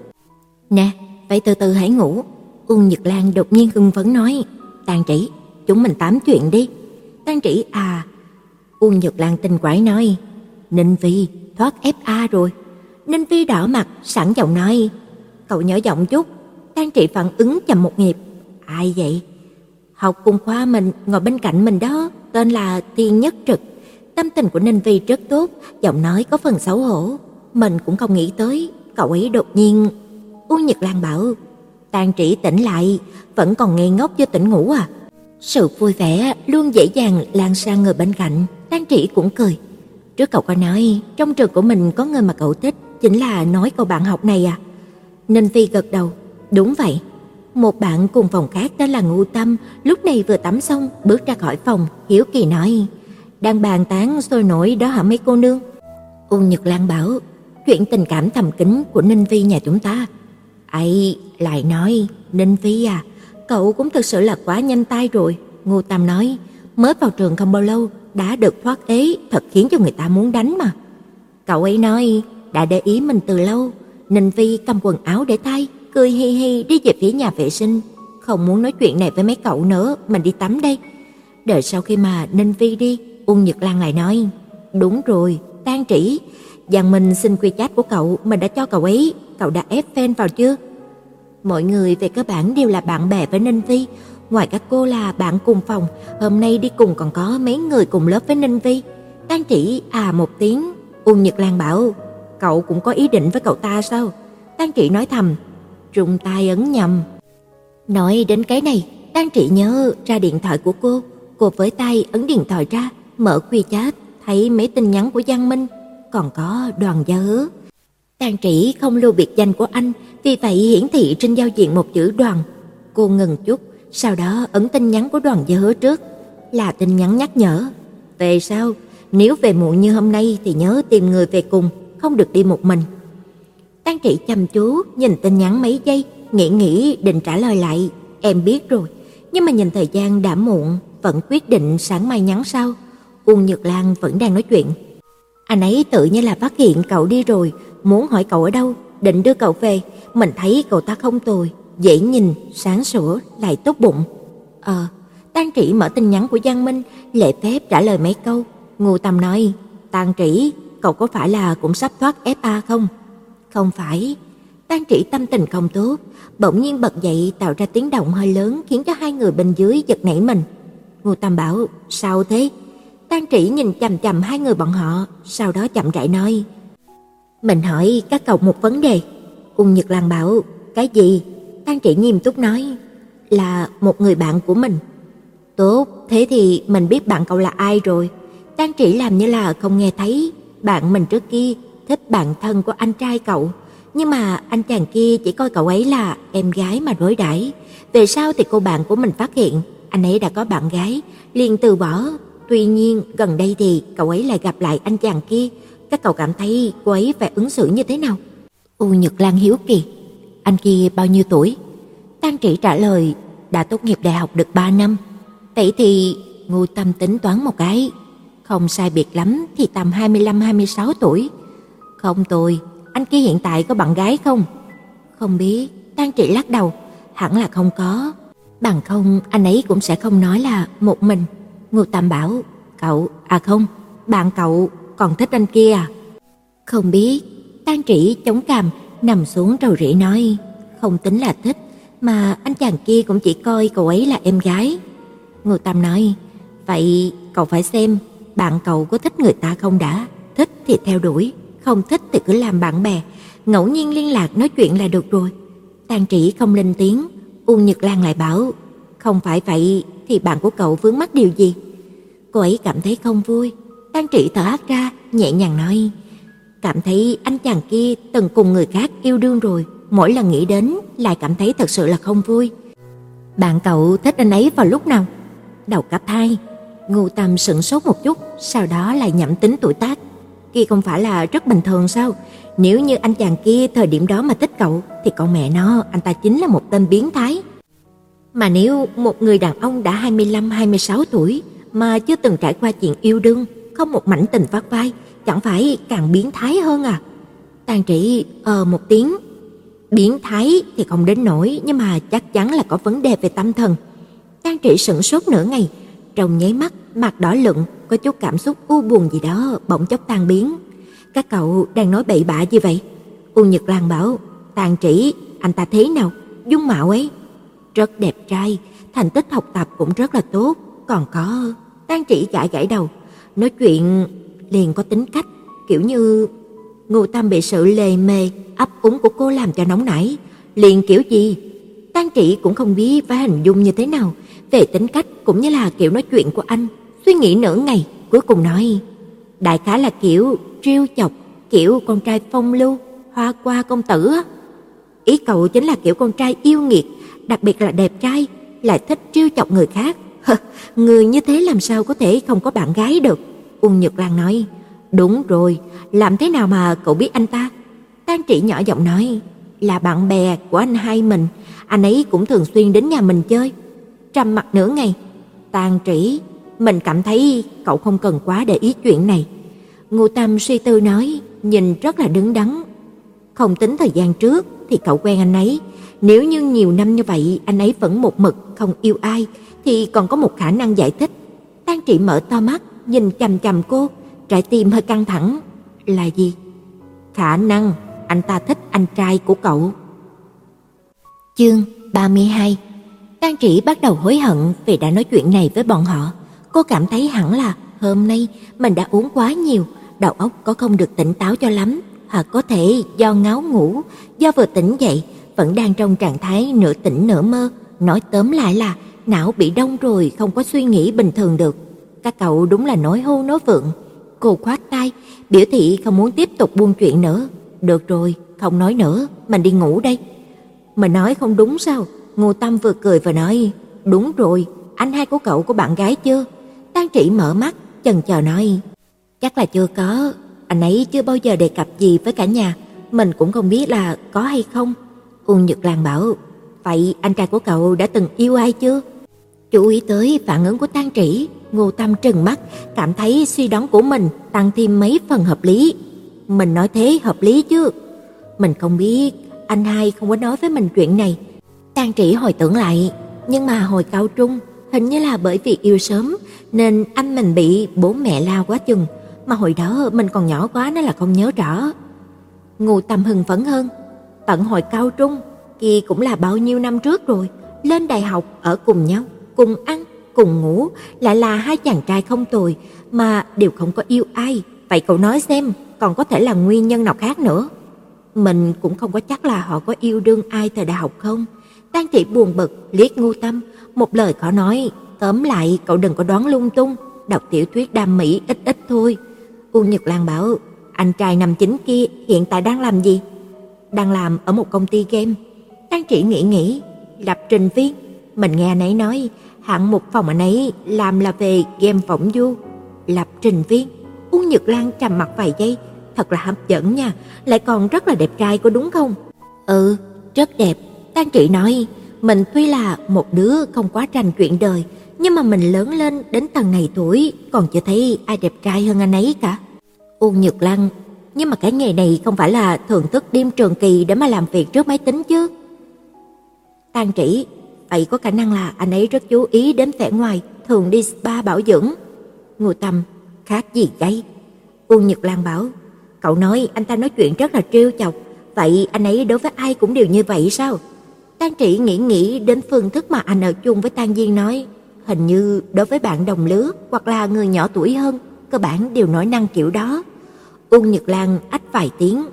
"Nè, vậy từ từ hãy ngủ." Uông Nhật Lan đột nhiên hưng phấn nói: "Tang Trĩ, chúng mình tám chuyện đi." "Tang Trĩ à?" Uông Nhật Lan tinh quái nói. "Ninh Vi thoát FA rồi." Ninh Vi đỏ mặt, sẵn giọng nói: "Cậu nhỏ giọng chút." Tang Trĩ phản ứng chậm một nhịp: "Ai vậy?" "Học cùng khoa mình, ngồi bên cạnh mình đó, tên là Thiên Nhất Trực." Tâm tình của Ninh Vi rất tốt, giọng nói có phần xấu hổ: "Mình cũng không nghĩ tới, cậu ấy đột nhiên..." Uông Nhật Lan bảo: "Tang Trĩ tỉnh lại, vẫn còn ngây ngốc do tỉnh ngủ à?" Sự vui vẻ luôn dễ dàng lan sang người bên cạnh. Tang Trĩ cũng cười: "Trước cậu có nói trong trường của mình có người mà cậu thích, chính là nói cậu bạn học này à?" Ninh Vi gật đầu: "Đúng vậy." Một bạn cùng phòng khác tên là Ngô Tâm lúc này vừa tắm xong bước ra khỏi phòng, hiếu kỳ nói: "Đang bàn tán sôi nổi đó hả mấy cô nương?" Uông Nhật Lan bảo: "Chuyện tình cảm thầm kín của Ninh Vi nhà chúng ta." Ấy lại nói: "Ninh Vi à, cậu cũng thực sự là quá nhanh tay rồi." Ngô Tâm nói: "Mới vào trường không bao lâu đã được thoát ế, thật khiến cho người ta muốn đánh mà." Cậu ấy nói: "Đã để ý mình từ lâu." Ninh Vi cầm quần áo để thay, cười hi hi đi về phía nhà vệ sinh: "Không muốn nói chuyện này với mấy cậu nữa, mình đi tắm đây." Đợi sau khi mà Ninh Vi đi, Uông Nhật Lan lại nói: "Đúng rồi, Tang Trĩ, Giang Minh xin quy chat của cậu, mình đã cho cậu ấy, cậu đã ép fan vào chưa?" Mọi người về cơ bản đều là bạn bè với Ninh Vi, ngoài các cô là bạn cùng phòng, hôm nay đi cùng còn có mấy người cùng lớp với Ninh Vi. Tang Trĩ à một tiếng. Uông Nhật Lan bảo: "Cậu cũng có ý định với cậu ta sao?" Tang Trĩ nói thầm: "Rung tay ấn nhầm." Nói đến cái này, Tang Trĩ nhớ ra điện thoại của cô với tay ấn điện thoại ra, mở quy chat, thấy mấy tin nhắn của Giang Minh, còn có Đoàn Gia Hứa. Tang Trĩ không lưu biệt danh của anh, vì vậy hiển thị trên giao diện một chữ Đoàn. Cô ngừng chút, sau đó ấn tin nhắn của Đoàn Gia Hứa trước, là tin nhắn nhắc nhở: "Về sao? Nếu về muộn như hôm nay thì nhớ tìm người về cùng, không được đi một mình." Tang Trĩ chăm chú nhìn tin nhắn mấy giây, nghĩ định trả lời lại: "Em biết rồi." Nhưng mà nhìn thời gian đã muộn, vẫn quyết định sáng mai nhắn sau. Uông Nhật Lan vẫn đang nói chuyện: "Anh ấy tự như là phát hiện cậu đi rồi, muốn hỏi cậu ở đâu, định đưa cậu về. Mình thấy cậu ta không tồi, dễ nhìn, sáng sủa, lại tốt bụng." Tang Trĩ mở tin nhắn của Giang Minh, lễ phép trả lời mấy câu. Ngô Tâm nói: "Tang Trĩ, cậu có phải là cũng sắp thoát FA không?" "Không phải." Tang Trĩ tâm tình không tốt, bỗng nhiên bật dậy tạo ra tiếng động hơi lớn khiến cho hai người bên dưới giật nảy mình. Ngô Tâm bảo: "Sao thế?" Tang Trĩ nhìn chằm chằm hai người bọn họ, sau đó chậm rãi nói: "Mình hỏi các cậu một vấn đề." Uông Nhật Lan bảo: "Cái gì?" Tang Trĩ nghiêm túc nói: "Là một người bạn của mình." "Tốt, thế thì mình biết bạn cậu là ai rồi." Tang Trĩ làm như là không nghe thấy. bạn mình trước kia thích bạn thân của anh trai cậu, nhưng mà anh chàng kia chỉ coi cậu ấy là em gái mà đối đãi. Về sau thì cô bạn của mình phát hiện anh ấy đã có bạn gái, liền từ bỏ. Tuy nhiên gần đây thì cậu ấy lại gặp lại anh chàng kia, các cậu cảm thấy cô ấy phải ứng xử như thế nào? Uông Nhật Lan hiếu kỳ, anh kia bao nhiêu tuổi? Tang Trĩ trả lời, đã tốt nghiệp đại học được 3 năm. Vậy thì Ngô Tâm tính toán một cái, không sai biệt lắm thì tầm 25-26 tuổi. Không tồi, anh kia hiện tại có bạn gái không? Không biết, Tang Trĩ lắc đầu, hẳn là không có. Bằng không anh ấy cũng sẽ không nói là một mình. Ngô Tâm bảo, cậu, à không, bạn cậu còn thích anh kia à? Không biết, Tang Trĩ chống cằm nằm xuống rầu rĩ nói, không tính là thích, mà anh chàng kia cũng chỉ coi cậu ấy là em gái. Ngô Tâm nói, vậy cậu phải xem bạn cậu có thích người ta không đã, thích thì theo đuổi, không thích thì cứ làm bạn bè, ngẫu nhiên liên lạc nói chuyện là được rồi. Tang Trĩ không lên tiếng. Uông Nhật Lan lại bảo, không phải vậy thì bạn của cậu vướng mắc điều gì? Cô ấy cảm thấy không vui. Tang Trĩ thở hắt ra, nhẹ nhàng nói, cảm thấy anh chàng kia từng cùng người khác yêu đương rồi, mỗi lần nghĩ đến lại cảm thấy thật sự là không vui. Bạn cậu thích anh ấy vào lúc nào? Đầu cấp 2. Ngô Tâm sửng sốt một chút, sau đó lại nhẩm tính tuổi tác. Kia không phải là rất bình thường sao? Nếu như anh chàng kia thời điểm đó mà thích cậu thì con mẹ nó, anh ta chính là một tên biến thái. Mà nếu một người đàn ông đã 25-26 tuổi mà chưa từng trải qua chuyện yêu đương, không một mảnh tình vắt vai, chẳng phải càng biến thái hơn à? Tang Trĩ một tiếng. Biến thái thì không đến nỗi, nhưng mà chắc chắn là có vấn đề về tâm thần. Tang Trĩ sửng sốt nửa ngày, trong nháy mắt, mặt đỏ lựng, có chút cảm xúc u buồn gì đó bỗng chốc tan biến. Các cậu đang nói bậy bạ gì vậy? Uông Nhật Lan bảo, Tang Trĩ, anh ta thế nào? Dung mạo ấy rất đẹp trai, thành tích học tập cũng rất là tốt, còn có... Tang Trĩ gãi đầu, nói chuyện liền có tính cách, kiểu như... Ngô Tâm bị sự lề mề, ấp úng của cô làm cho nóng nảy. Liền kiểu gì? Tang Trĩ cũng không biết phải hình dung như thế nào, về tính cách cũng như là kiểu nói chuyện của anh. Suy nghĩ nửa ngày, cuối cùng nói, đại khái là kiểu trêu chọc, kiểu con trai phong lưu, hoa qua công tử. Ý cậu chính là kiểu con trai yêu nghiệt, đặc biệt là đẹp trai, lại thích trêu chọc người khác. Người như thế làm sao có thể không có bạn gái được? Uông Nhật Lan nói, đúng rồi, làm thế nào mà cậu biết anh ta? Tang Trĩ nhỏ giọng nói, là bạn bè của anh hai mình, anh ấy cũng thường xuyên đến nhà mình chơi. Trầm mặc nửa ngày, Tang Trĩ, mình cảm thấy cậu không cần quá để ý chuyện này. Ngô Tâm suy tư nói, nhìn rất là đứng đắn. Không tính thời gian trước thì cậu quen anh ấy, nếu như nhiều năm như vậy anh ấy vẫn một mực không yêu ai thì còn có một khả năng giải thích. Tang Trĩ mở to mắt nhìn chằm chằm cô, trái tim hơi căng thẳng. Là gì? Khả năng anh ta thích anh trai của cậu. Chương 32. Tang Trĩ bắt đầu hối hận vì đã nói chuyện này với bọn họ. Cô cảm thấy hẳn là hôm nay mình đã uống quá nhiều, đầu óc có không được tỉnh táo cho lắm, hoặc có thể do ngáo ngủ, do vừa tỉnh dậy vẫn đang trong trạng thái nửa tỉnh nửa mơ. Nói tóm lại là não bị đông rồi, không có suy nghĩ bình thường được. Các cậu đúng là nói hô nói vượng. Cô khoát tay, biểu thị không muốn tiếp tục buôn chuyện nữa. Được rồi, không nói nữa, mình đi ngủ đây. Mình nói không đúng sao? Ngô Tâm vừa cười vừa nói, đúng rồi, anh hai của cậu có bạn gái chưa? Tang Trĩ mở mắt, chần chờ nói, chắc là chưa có, anh ấy chưa bao giờ đề cập gì với cả nhà, mình cũng không biết là có hay không. Uông Nhật Lan bảo, vậy anh trai của cậu đã từng yêu ai chưa? Chú ý tới phản ứng của Tang Trĩ, Ngô Tâm trừng mắt, cảm thấy suy đoán của mình tăng thêm mấy phần hợp lý. Mình nói thế hợp lý chứ? Mình không biết, anh hai không có nói với mình chuyện này. Tang Trĩ hồi tưởng lại, nhưng mà hồi cao trung, hình như là bởi vì yêu sớm nên anh mình bị bố mẹ la quá chừng, mà hồi đó mình còn nhỏ quá nên là không nhớ rõ. Ngô Tâm hưng phấn hơn, tận hồi cao trung, kia cũng là bao nhiêu năm trước rồi, lên đại học ở cùng nhau, cùng ăn, cùng ngủ, lại là hai chàng trai không tồi mà đều không có yêu ai. Vậy cậu nói xem, còn có thể là nguyên nhân nào khác nữa? Mình cũng không có chắc là họ có yêu đương ai thời đại học không? Tang Trĩ buồn bực liếc Ngô Tâm, một lời khó nói, tóm lại cậu đừng có đoán lung tung, đọc tiểu thuyết đam mỹ ít thôi. Uông Nhật Lan bảo, Anh trai năm chín kia hiện tại đang làm gì? Đang làm ở một công ty game. Tang Trĩ nghĩ, lập trình viên. Mình nghe anh ấy nói hạng mục phòng anh ấy làm là về game phỏng du. Lập trình viên? Uông Nhật Lan trầm mặt vài giây. Thật là hấp dẫn nha, lại còn rất là đẹp trai, có đúng không? Ừ, rất đẹp. Tang Trĩ nói, mình tuy là một đứa không quá rành chuyện đời, nhưng mà mình lớn lên đến tầng này tuổi còn chưa thấy ai đẹp trai hơn anh ấy cả. Uông Nhật Lan, nhưng mà cái nghề này không phải là thưởng thức đêm trường kỳ để mà làm việc trước máy tính chứ? Tang Trĩ, vậy có khả năng là anh ấy rất chú ý đến vẻ ngoài, thường đi spa bảo dưỡng. Ngô Tâm, khác gì gay? Uông Nhật Lan bảo, cậu nói anh ta nói chuyện rất là trêu chọc, vậy anh ấy đối với ai cũng đều như vậy sao? Tang Trĩ nghĩ đến phương thức mà anh ở chung với Tang Diên nói, hình như đối với bạn đồng lứa hoặc là người nhỏ tuổi hơn, cơ bản đều nói năng kiểu đó. Uông Nhật Lan ách vài tiếng,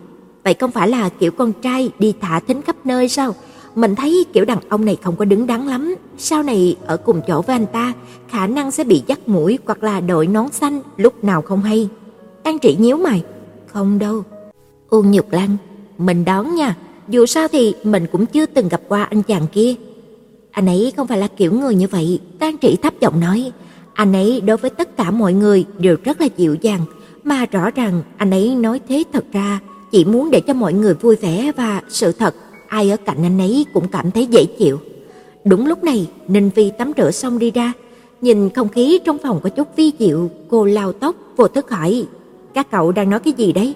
vậy không phải là kiểu con trai đi thả thính khắp nơi sao? Mình thấy kiểu đàn ông này không có đứng đắn lắm, sau này ở cùng chỗ với anh ta, khả năng sẽ bị dắt mũi hoặc là đội nón xanh lúc nào không hay. Tang Trĩ nhíu mày, không đâu. Uông Nhật Lan, mình đón nha, dù sao thì mình cũng chưa từng gặp qua anh chàng kia. Anh ấy không phải là kiểu người như vậy, Tang Trĩ thấp giọng nói, anh ấy đối với tất cả mọi người đều rất là dịu dàng, mà rõ ràng anh ấy nói thế thật ra chỉ muốn để cho mọi người vui vẻ, và sự thật ai ở cạnh anh ấy cũng cảm thấy dễ chịu. Đúng lúc này, Ninh Vi tắm rửa xong đi ra, nhìn không khí trong phòng có chút vi diệu, cô lau tóc, vô thức hỏi, các cậu đang nói cái gì đấy?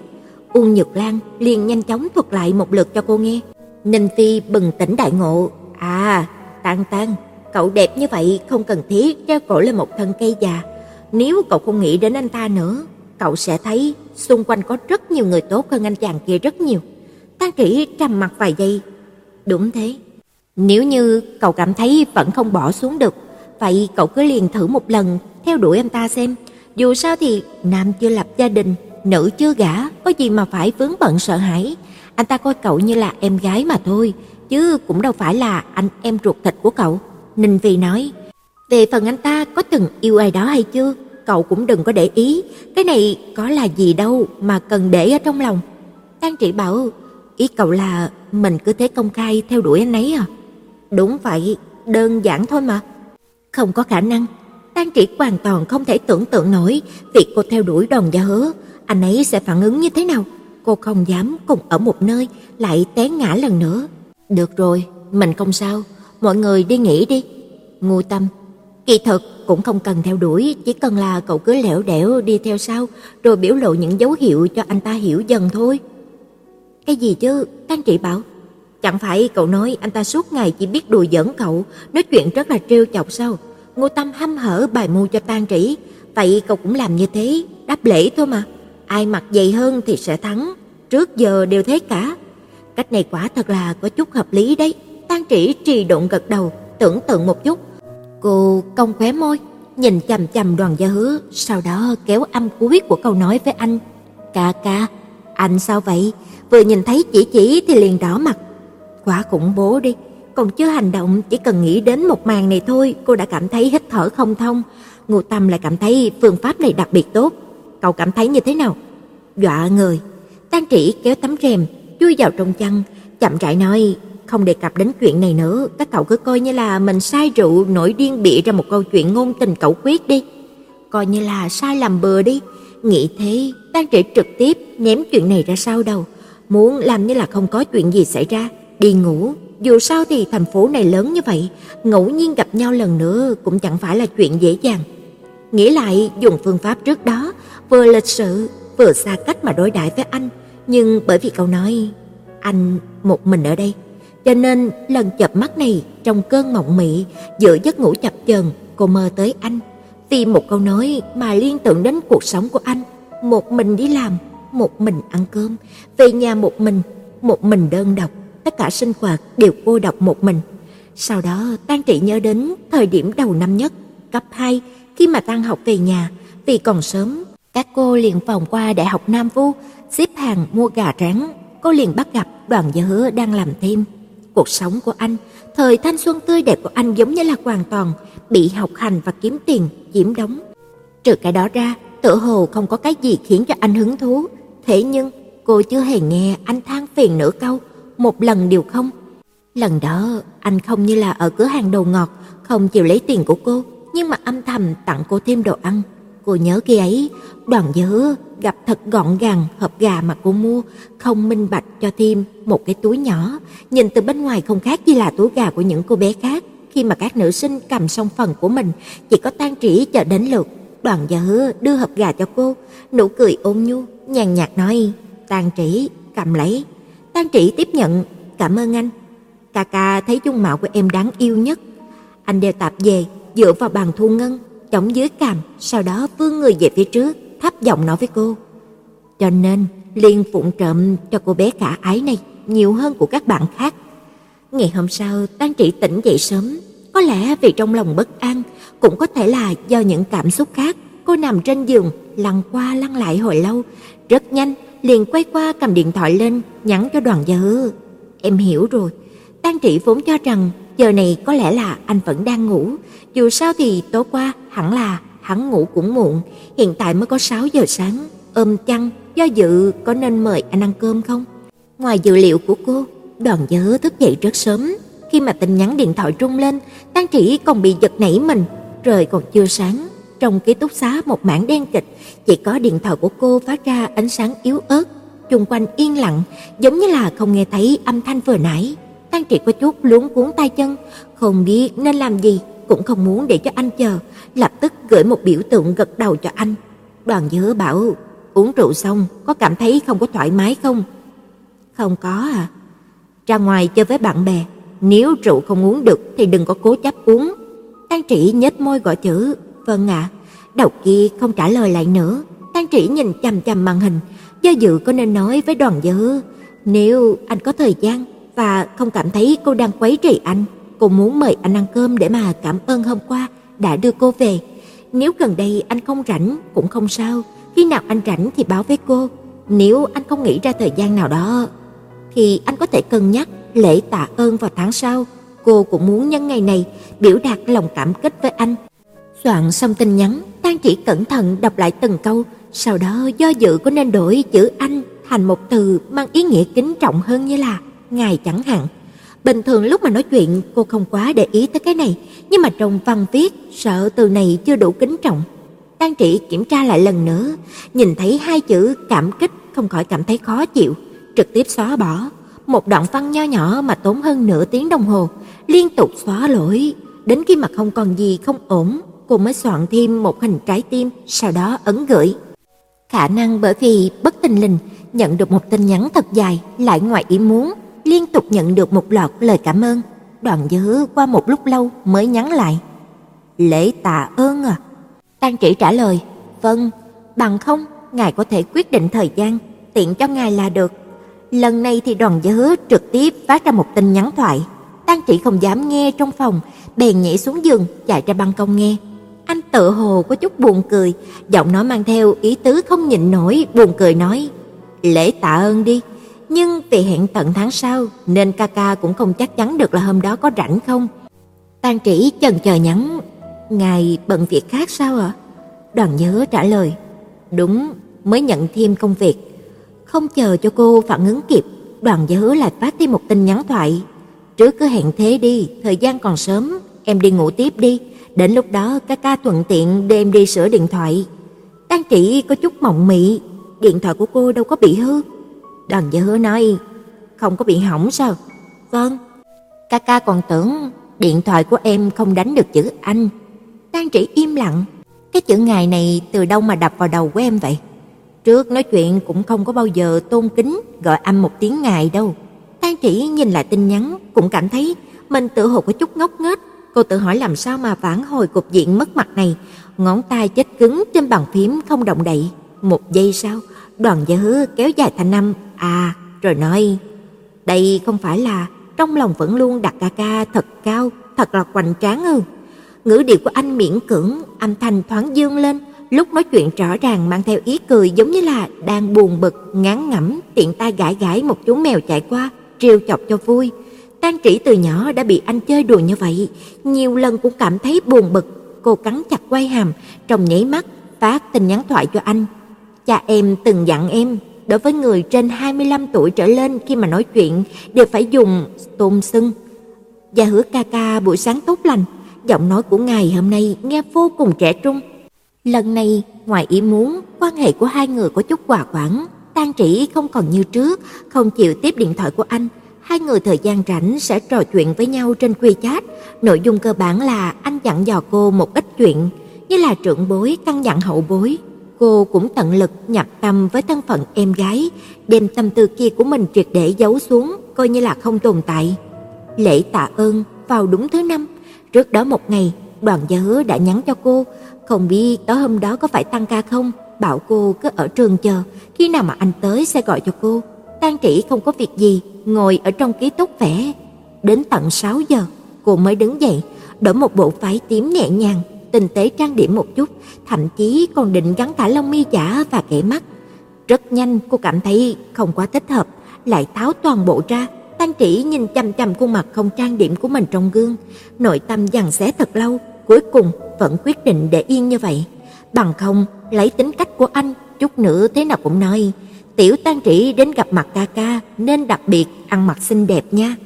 Uông Nhật Lan liền nhanh chóng thuật lại một lượt cho cô nghe. Ninh Vi bừng tỉnh đại ngộ, à, Tang, cậu đẹp như vậy không cần thiết treo cổ lên một thân cây già. Nếu cậu không nghĩ đến anh ta nữa, cậu sẽ thấy xung quanh có rất nhiều người tốt hơn anh chàng kia rất nhiều. Tang Trĩ trầm mặt vài giây. Đúng thế. Nếu như cậu cảm thấy vẫn không bỏ xuống được, vậy cậu cứ liền thử một lần theo đuổi anh ta xem. Dù sao thì nam chưa lập gia đình, nữ chưa gả, có gì mà phải vướng bận sợ hãi. Anh ta coi cậu như là em gái mà thôi, chứ cũng đâu phải là anh em ruột thịt của cậu. Ninh Vi nói, về phần anh ta có từng yêu ai đó hay chưa, cậu cũng đừng có để ý, cái này có là gì đâu mà cần để ở trong lòng. Tang Trĩ bảo, ý cậu là mình cứ thế công khai theo đuổi anh ấy à? Đúng vậy, đơn giản thôi mà. Không có khả năng. Tang Trĩ hoàn toàn không thể tưởng tượng nổi việc cô theo đuổi Đoàn Gia Hứa, anh ấy sẽ phản ứng như thế nào. Cô không dám cùng ở một nơi, lại té ngã lần nữa. Được rồi, mình không sao, mọi người đi nghỉ đi. Ngô Tâm, kỳ thực cũng không cần theo đuổi, chỉ cần là cậu cứ lẻo đẻo đi theo sau, rồi biểu lộ những dấu hiệu cho anh ta hiểu dần thôi. Cái gì chứ? Tang Trĩ bảo, chẳng phải cậu nói anh ta suốt ngày chỉ biết đùa giỡn cậu, nói chuyện rất là trêu chọc sao? Ngô Tâm hăm hở bài mưu cho Tang Trĩ, vậy cậu cũng làm như thế, đáp lễ thôi mà, ai mặt dày hơn thì sẽ thắng, trước giờ đều thế cả. Cách này quả thật là có chút hợp lý đấy. Tang Trĩ trì độn gật đầu, tưởng tượng một chút. Cô cong khóe môi, nhìn chằm chằm Đoàn Gia Hứa, sau đó kéo âm cuối của câu nói với anh. Ca ca, anh sao vậy? Vừa nhìn thấy chỉ thì liền đỏ mặt. Quá khủng bố đi, còn chưa hành động, chỉ cần nghĩ đến một màn này thôi, cô đã cảm thấy hít thở không thông. Ngô Tâm lại cảm thấy phương pháp này đặc biệt tốt. Cậu cảm thấy như thế nào? Dọa người. Tang Trĩ kéo tấm rèm, chui vào trong chăn, chậm rãi nói, không đề cập đến chuyện này nữa, các cậu cứ coi như là mình say rượu nổi điên bịa ra một câu chuyện ngôn tình cẩu quyết đi, coi như là sai làm bừa đi. Nghĩ thế, Tang Trĩ trực tiếp ném chuyện này ra sau đầu, muốn làm như là không có chuyện gì xảy ra, đi ngủ. Dù sao thì thành phố này lớn như vậy, ngẫu nhiên gặp nhau lần nữa cũng chẳng phải là chuyện dễ dàng. Nghĩ lại dùng phương pháp trước đó, vừa lịch sự vừa xa cách mà đối đãi với anh, nhưng bởi vì cậu nói anh một mình ở đây, cho nên lần chợp mắt này, trong cơn mộng mị giữa giấc ngủ chập chờn, cô mơ tới anh, vì một câu nói mà liên tưởng đến cuộc sống của anh, một mình đi làm, một mình ăn cơm, về nhà một mình đơn độc, tất cả sinh hoạt đều cô độc một mình. Sau đó Tang Trĩ nhớ đến thời điểm đầu năm nhất, cấp 2, khi mà tan học về nhà, vì còn sớm, các cô liền vòng qua Đại học Nam Vu, xếp hàng mua gà rán, cô liền bắt gặp Đoàn Gia Hứa đang làm thêm. Cuộc sống của anh, thời thanh xuân tươi đẹp của anh giống như là hoàn toàn bị học hành và kiếm tiền chiếm đóng. Trừ cái đó ra, tựa hồ không có cái gì khiến cho anh hứng thú. Thế nhưng cô chưa hề nghe anh than phiền nửa câu, một lần đều không. Lần đó anh không như là ở cửa hàng đồ ngọt, không chịu lấy tiền của cô, nhưng mà âm thầm tặng cô thêm đồ ăn. Cô nhớ khi ấy, Đoàn Gia Hứa gặp thật gọn gàng hộp gà mà cô mua, không minh bạch cho thêm một cái túi nhỏ. Nhìn từ bên ngoài không khác gì là túi gà của những cô bé khác. Khi mà các nữ sinh cầm xong phần của mình, chỉ có Tang Trĩ chờ đến lượt. Đoàn Gia Hứa đưa hộp gà cho cô, nụ cười ôn nhu, nhàn nhạt nói: "Tang Trĩ, cầm lấy." Tang Trĩ tiếp nhận: "Cảm ơn anh. Ca ca thấy dung mạo của em đáng yêu nhất." Anh đeo tạp về, dựa vào bàn thu ngân, chống dưới cằm, sau đó vươn người về phía trước, thấp giọng nói với cô: "Cho nên, liền phụng trộm cho cô bé khả ái này nhiều hơn của các bạn khác." Ngày hôm sau, Tang Trĩ tỉnh dậy sớm, có lẽ vì trong lòng bất an, cũng có thể là do những cảm xúc khác. Cô nằm trên giường, lăn qua lăn lại hồi lâu, rất nhanh liền quay qua cầm điện thoại lên, nhắn cho Đoàn Gia Hứa: "Em hiểu rồi." Tang Trĩ vốn cho rằng giờ này có lẽ là anh vẫn đang ngủ, dù sao thì tối qua hẳn là hắn ngủ cũng muộn, hiện tại mới có 6 giờ sáng, ôm chăn, do dự có nên mời anh ăn cơm không? Ngoài dự liệu của cô, Đoàn Gia Hứa thức dậy rất sớm, khi mà tin nhắn điện thoại rung lên, Tang Trĩ còn bị giật nảy mình, trời còn chưa sáng, trong ký túc xá một mảng đen kịch, chỉ có điện thoại của cô phát ra ánh sáng yếu ớt, chung quanh yên lặng, giống như là không nghe thấy âm thanh vừa nãy. Tang Trĩ có chút luống cuống tay chân, không biết nên làm gì, cũng không muốn để cho anh chờ, lập tức gửi một biểu tượng gật đầu cho anh. Đoàn Gia Hứa bảo: "Uống rượu xong có cảm thấy không có thoải mái không?" "Không có à." "Ra ngoài chơi với bạn bè, nếu rượu không uống được thì đừng có cố chấp uống." Tang Trĩ nhếch môi gọi chữ: "Vâng ạ." Đầu kia không trả lời lại nữa. Tang Trĩ nhìn chằm chằm màn hình, do dự có nên nói với Đoàn Gia Hứa: "Nếu anh có thời gian và không cảm thấy cô đang quấy rầy anh, cô muốn mời anh ăn cơm để mà cảm ơn hôm qua đã đưa cô về. Nếu gần đây anh không rảnh cũng không sao, khi nào anh rảnh thì báo với cô. Nếu anh không nghĩ ra thời gian nào đó thì anh có thể cân nhắc lễ tạ ơn vào tháng sau. Cô cũng muốn nhân ngày này biểu đạt lòng cảm kích với anh." Soạn xong tin nhắn, Tang Trĩ cẩn thận đọc lại từng câu, sau đó do dự có nên đổi chữ "anh" thành một từ mang ý nghĩa kính trọng hơn, như là "ngài" chẳng hạn. Bình thường lúc mà nói chuyện cô không quá để ý tới cái này, nhưng mà trong văn viết sợ từ này chưa đủ kính trọng. Tang Trĩ kiểm tra lại lần nữa, nhìn thấy hai chữ "cảm kích" không khỏi cảm thấy khó chịu, trực tiếp xóa bỏ. Một đoạn văn nho nhỏ mà tốn hơn nửa tiếng đồng hồ, liên tục xóa lỗi, đến khi mà không còn gì không ổn, cô mới soạn thêm một hình trái tim, sau đó ấn gửi. Khả năng bởi vì bất tình lình nhận được một tin nhắn thật dài, lại ngoài ý muốn liên tục nhận được một loạt lời cảm ơn. Đoàn Gia Hứa qua một lúc lâu mới nhắn lại: "Lễ tạ ơn à?" Tang Trĩ trả lời: "Vâng, bằng không ngài có thể quyết định thời gian tiện cho ngài là được." Lần này thì Đoàn Gia Hứa trực tiếp phát ra một tin nhắn thoại. Tang Trĩ không dám nghe trong phòng, bèn nhảy xuống giường chạy ra ban công nghe. Anh tự hồ có chút buồn cười, giọng nói mang theo ý tứ không nhịn nổi, buồn cười nói: "Lễ tạ ơn đi, nhưng vì hẹn tận tháng sau nên ca ca cũng không chắc chắn được là hôm đó có rảnh không." Tang Trĩ chần chờ nhắn: "Ngài bận việc khác sao ạ?" Đoàn Gia Hứa trả lời: "Đúng, mới nhận thêm công việc." Không chờ cho cô phản ứng kịp, Đoàn Gia Hứa lại phát thêm một tin nhắn thoại: "Trước cứ hẹn thế đi, thời gian còn sớm, em đi ngủ tiếp đi, đến lúc đó ca ca thuận tiện đưa em đi sửa điện thoại." Tang Trĩ có chút mộng mị, điện thoại của cô đâu có bị hư. Đoàn Gia Hứa nói: "Không có bị hỏng sao?" "Vâng." "Ca ca còn tưởng điện thoại của em không đánh được chữ anh." Tang Trĩ im lặng, cái chữ "ngài" này từ đâu mà đập vào đầu của em vậy? Trước nói chuyện cũng không có bao giờ tôn kính gọi anh một tiếng "ngài" đâu. Tang Trĩ nhìn lại tin nhắn cũng cảm thấy mình tự hồ có chút ngốc nghếch. Cô tự hỏi làm sao mà vãn hồi cục diện mất mặt này, ngón tay chết cứng trên bàn phím không động đậy. Một giây sau, Đoàn Gia Hứa kéo dài thành năm "à" rồi nói: "Đây không phải là trong lòng vẫn luôn đặt ca ca thật cao, thật là hoành tráng ư?" Ngữ điệu của anh miễn cưỡng, âm thanh thoáng dương lên, lúc nói chuyện rõ ràng mang theo ý cười, giống như là đang buồn bực ngán ngẩm, tiện tay gãi gãi một chú mèo chạy qua trêu chọc cho vui. Tang Trĩ từ nhỏ đã bị anh chơi đùa như vậy, nhiều lần cũng cảm thấy buồn bực. Cô cắn chặt quai hàm, trong nháy mắt phát tin nhắn thoại cho anh: "Cha em từng dặn em, đối với người trên 25 tuổi trở lên khi mà nói chuyện đều phải dùng tôn xưng. Gia Hứa ca ca buổi sáng tốt lành, giọng nói của ngài hôm nay nghe vô cùng trẻ trung. Lần này, ngoài ý muốn, quan hệ của hai người có chút hòa hoãn. Tang Trĩ không còn như trước, không chịu tiếp điện thoại của anh. Hai người thời gian rảnh sẽ trò chuyện với nhau trên WeChat. Nội dung cơ bản là anh dặn dò cô một ít chuyện, như là trưởng bối căn dặn hậu bối. Cô cũng tận lực nhập tâm với thân phận em gái, đem tâm tư kia của mình triệt để giấu xuống, coi như là không tồn tại. Lễ tạ ơn vào đúng thứ năm. Trước đó một ngày, Đoàn Gia Hứa đã nhắn cho cô, không biết tối hôm đó có phải tăng ca không, bảo cô cứ ở trường chờ, khi nào mà anh tới sẽ gọi cho cô. Tang Trĩ không có việc gì, ngồi ở trong ký túc vẽ. Đến tận 6 giờ, cô mới đứng dậy, đổi một bộ váy tím nhẹ nhàng, tinh tế trang điểm một chút, thậm chí còn định gắn cả lông mi giả và kẻ mắt. Rất nhanh cô cảm thấy không quá thích hợp, lại tháo toàn bộ ra. Tang Trĩ nhìn chằm chằm khuôn mặt không trang điểm của mình trong gương, nội tâm giằng xé thật lâu, cuối cùng vẫn quyết định để yên như vậy. Bằng không, lấy tính cách của anh, chút nữa thế nào cũng nói tiểu Tang Trĩ đến gặp mặt ca ca nên đặc biệt ăn mặc xinh đẹp nha.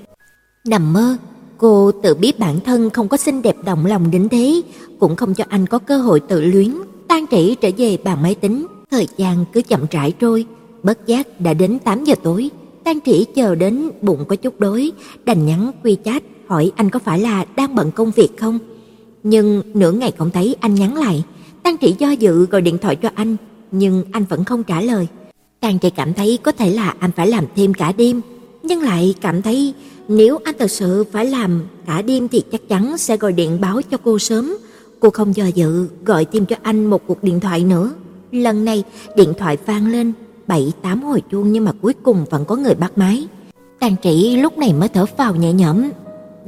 Nằm mơ, cô tự biết bản thân không có xinh đẹp động lòng đến thế, cũng không cho anh có cơ hội tự luyến. Tang Trĩ trở về bàn máy tính, thời gian cứ chậm rãi trôi, bất giác đã đến 8 giờ tối. Tang Trĩ chờ đến bụng có chút đói, đành nhắn WeChat hỏi anh có phải là đang bận công việc không. Nhưng nửa ngày không thấy anh nhắn lại, Tang Trĩ do dự gọi điện thoại cho anh, nhưng anh vẫn không trả lời. Tang Trĩ cảm thấy có thể là anh phải làm thêm cả đêm, nhưng lại cảm thấy nếu anh thật sự phải làm cả đêm thì chắc chắn sẽ gọi điện báo cho cô sớm. Cô không do dự gọi thêm cho anh một cuộc điện thoại nữa. Lần này điện thoại vang lên 7-8 hồi chuông, nhưng mà cuối cùng vẫn có người bắt máy. Tang Trĩ lúc này mới thở phào nhẹ nhõm.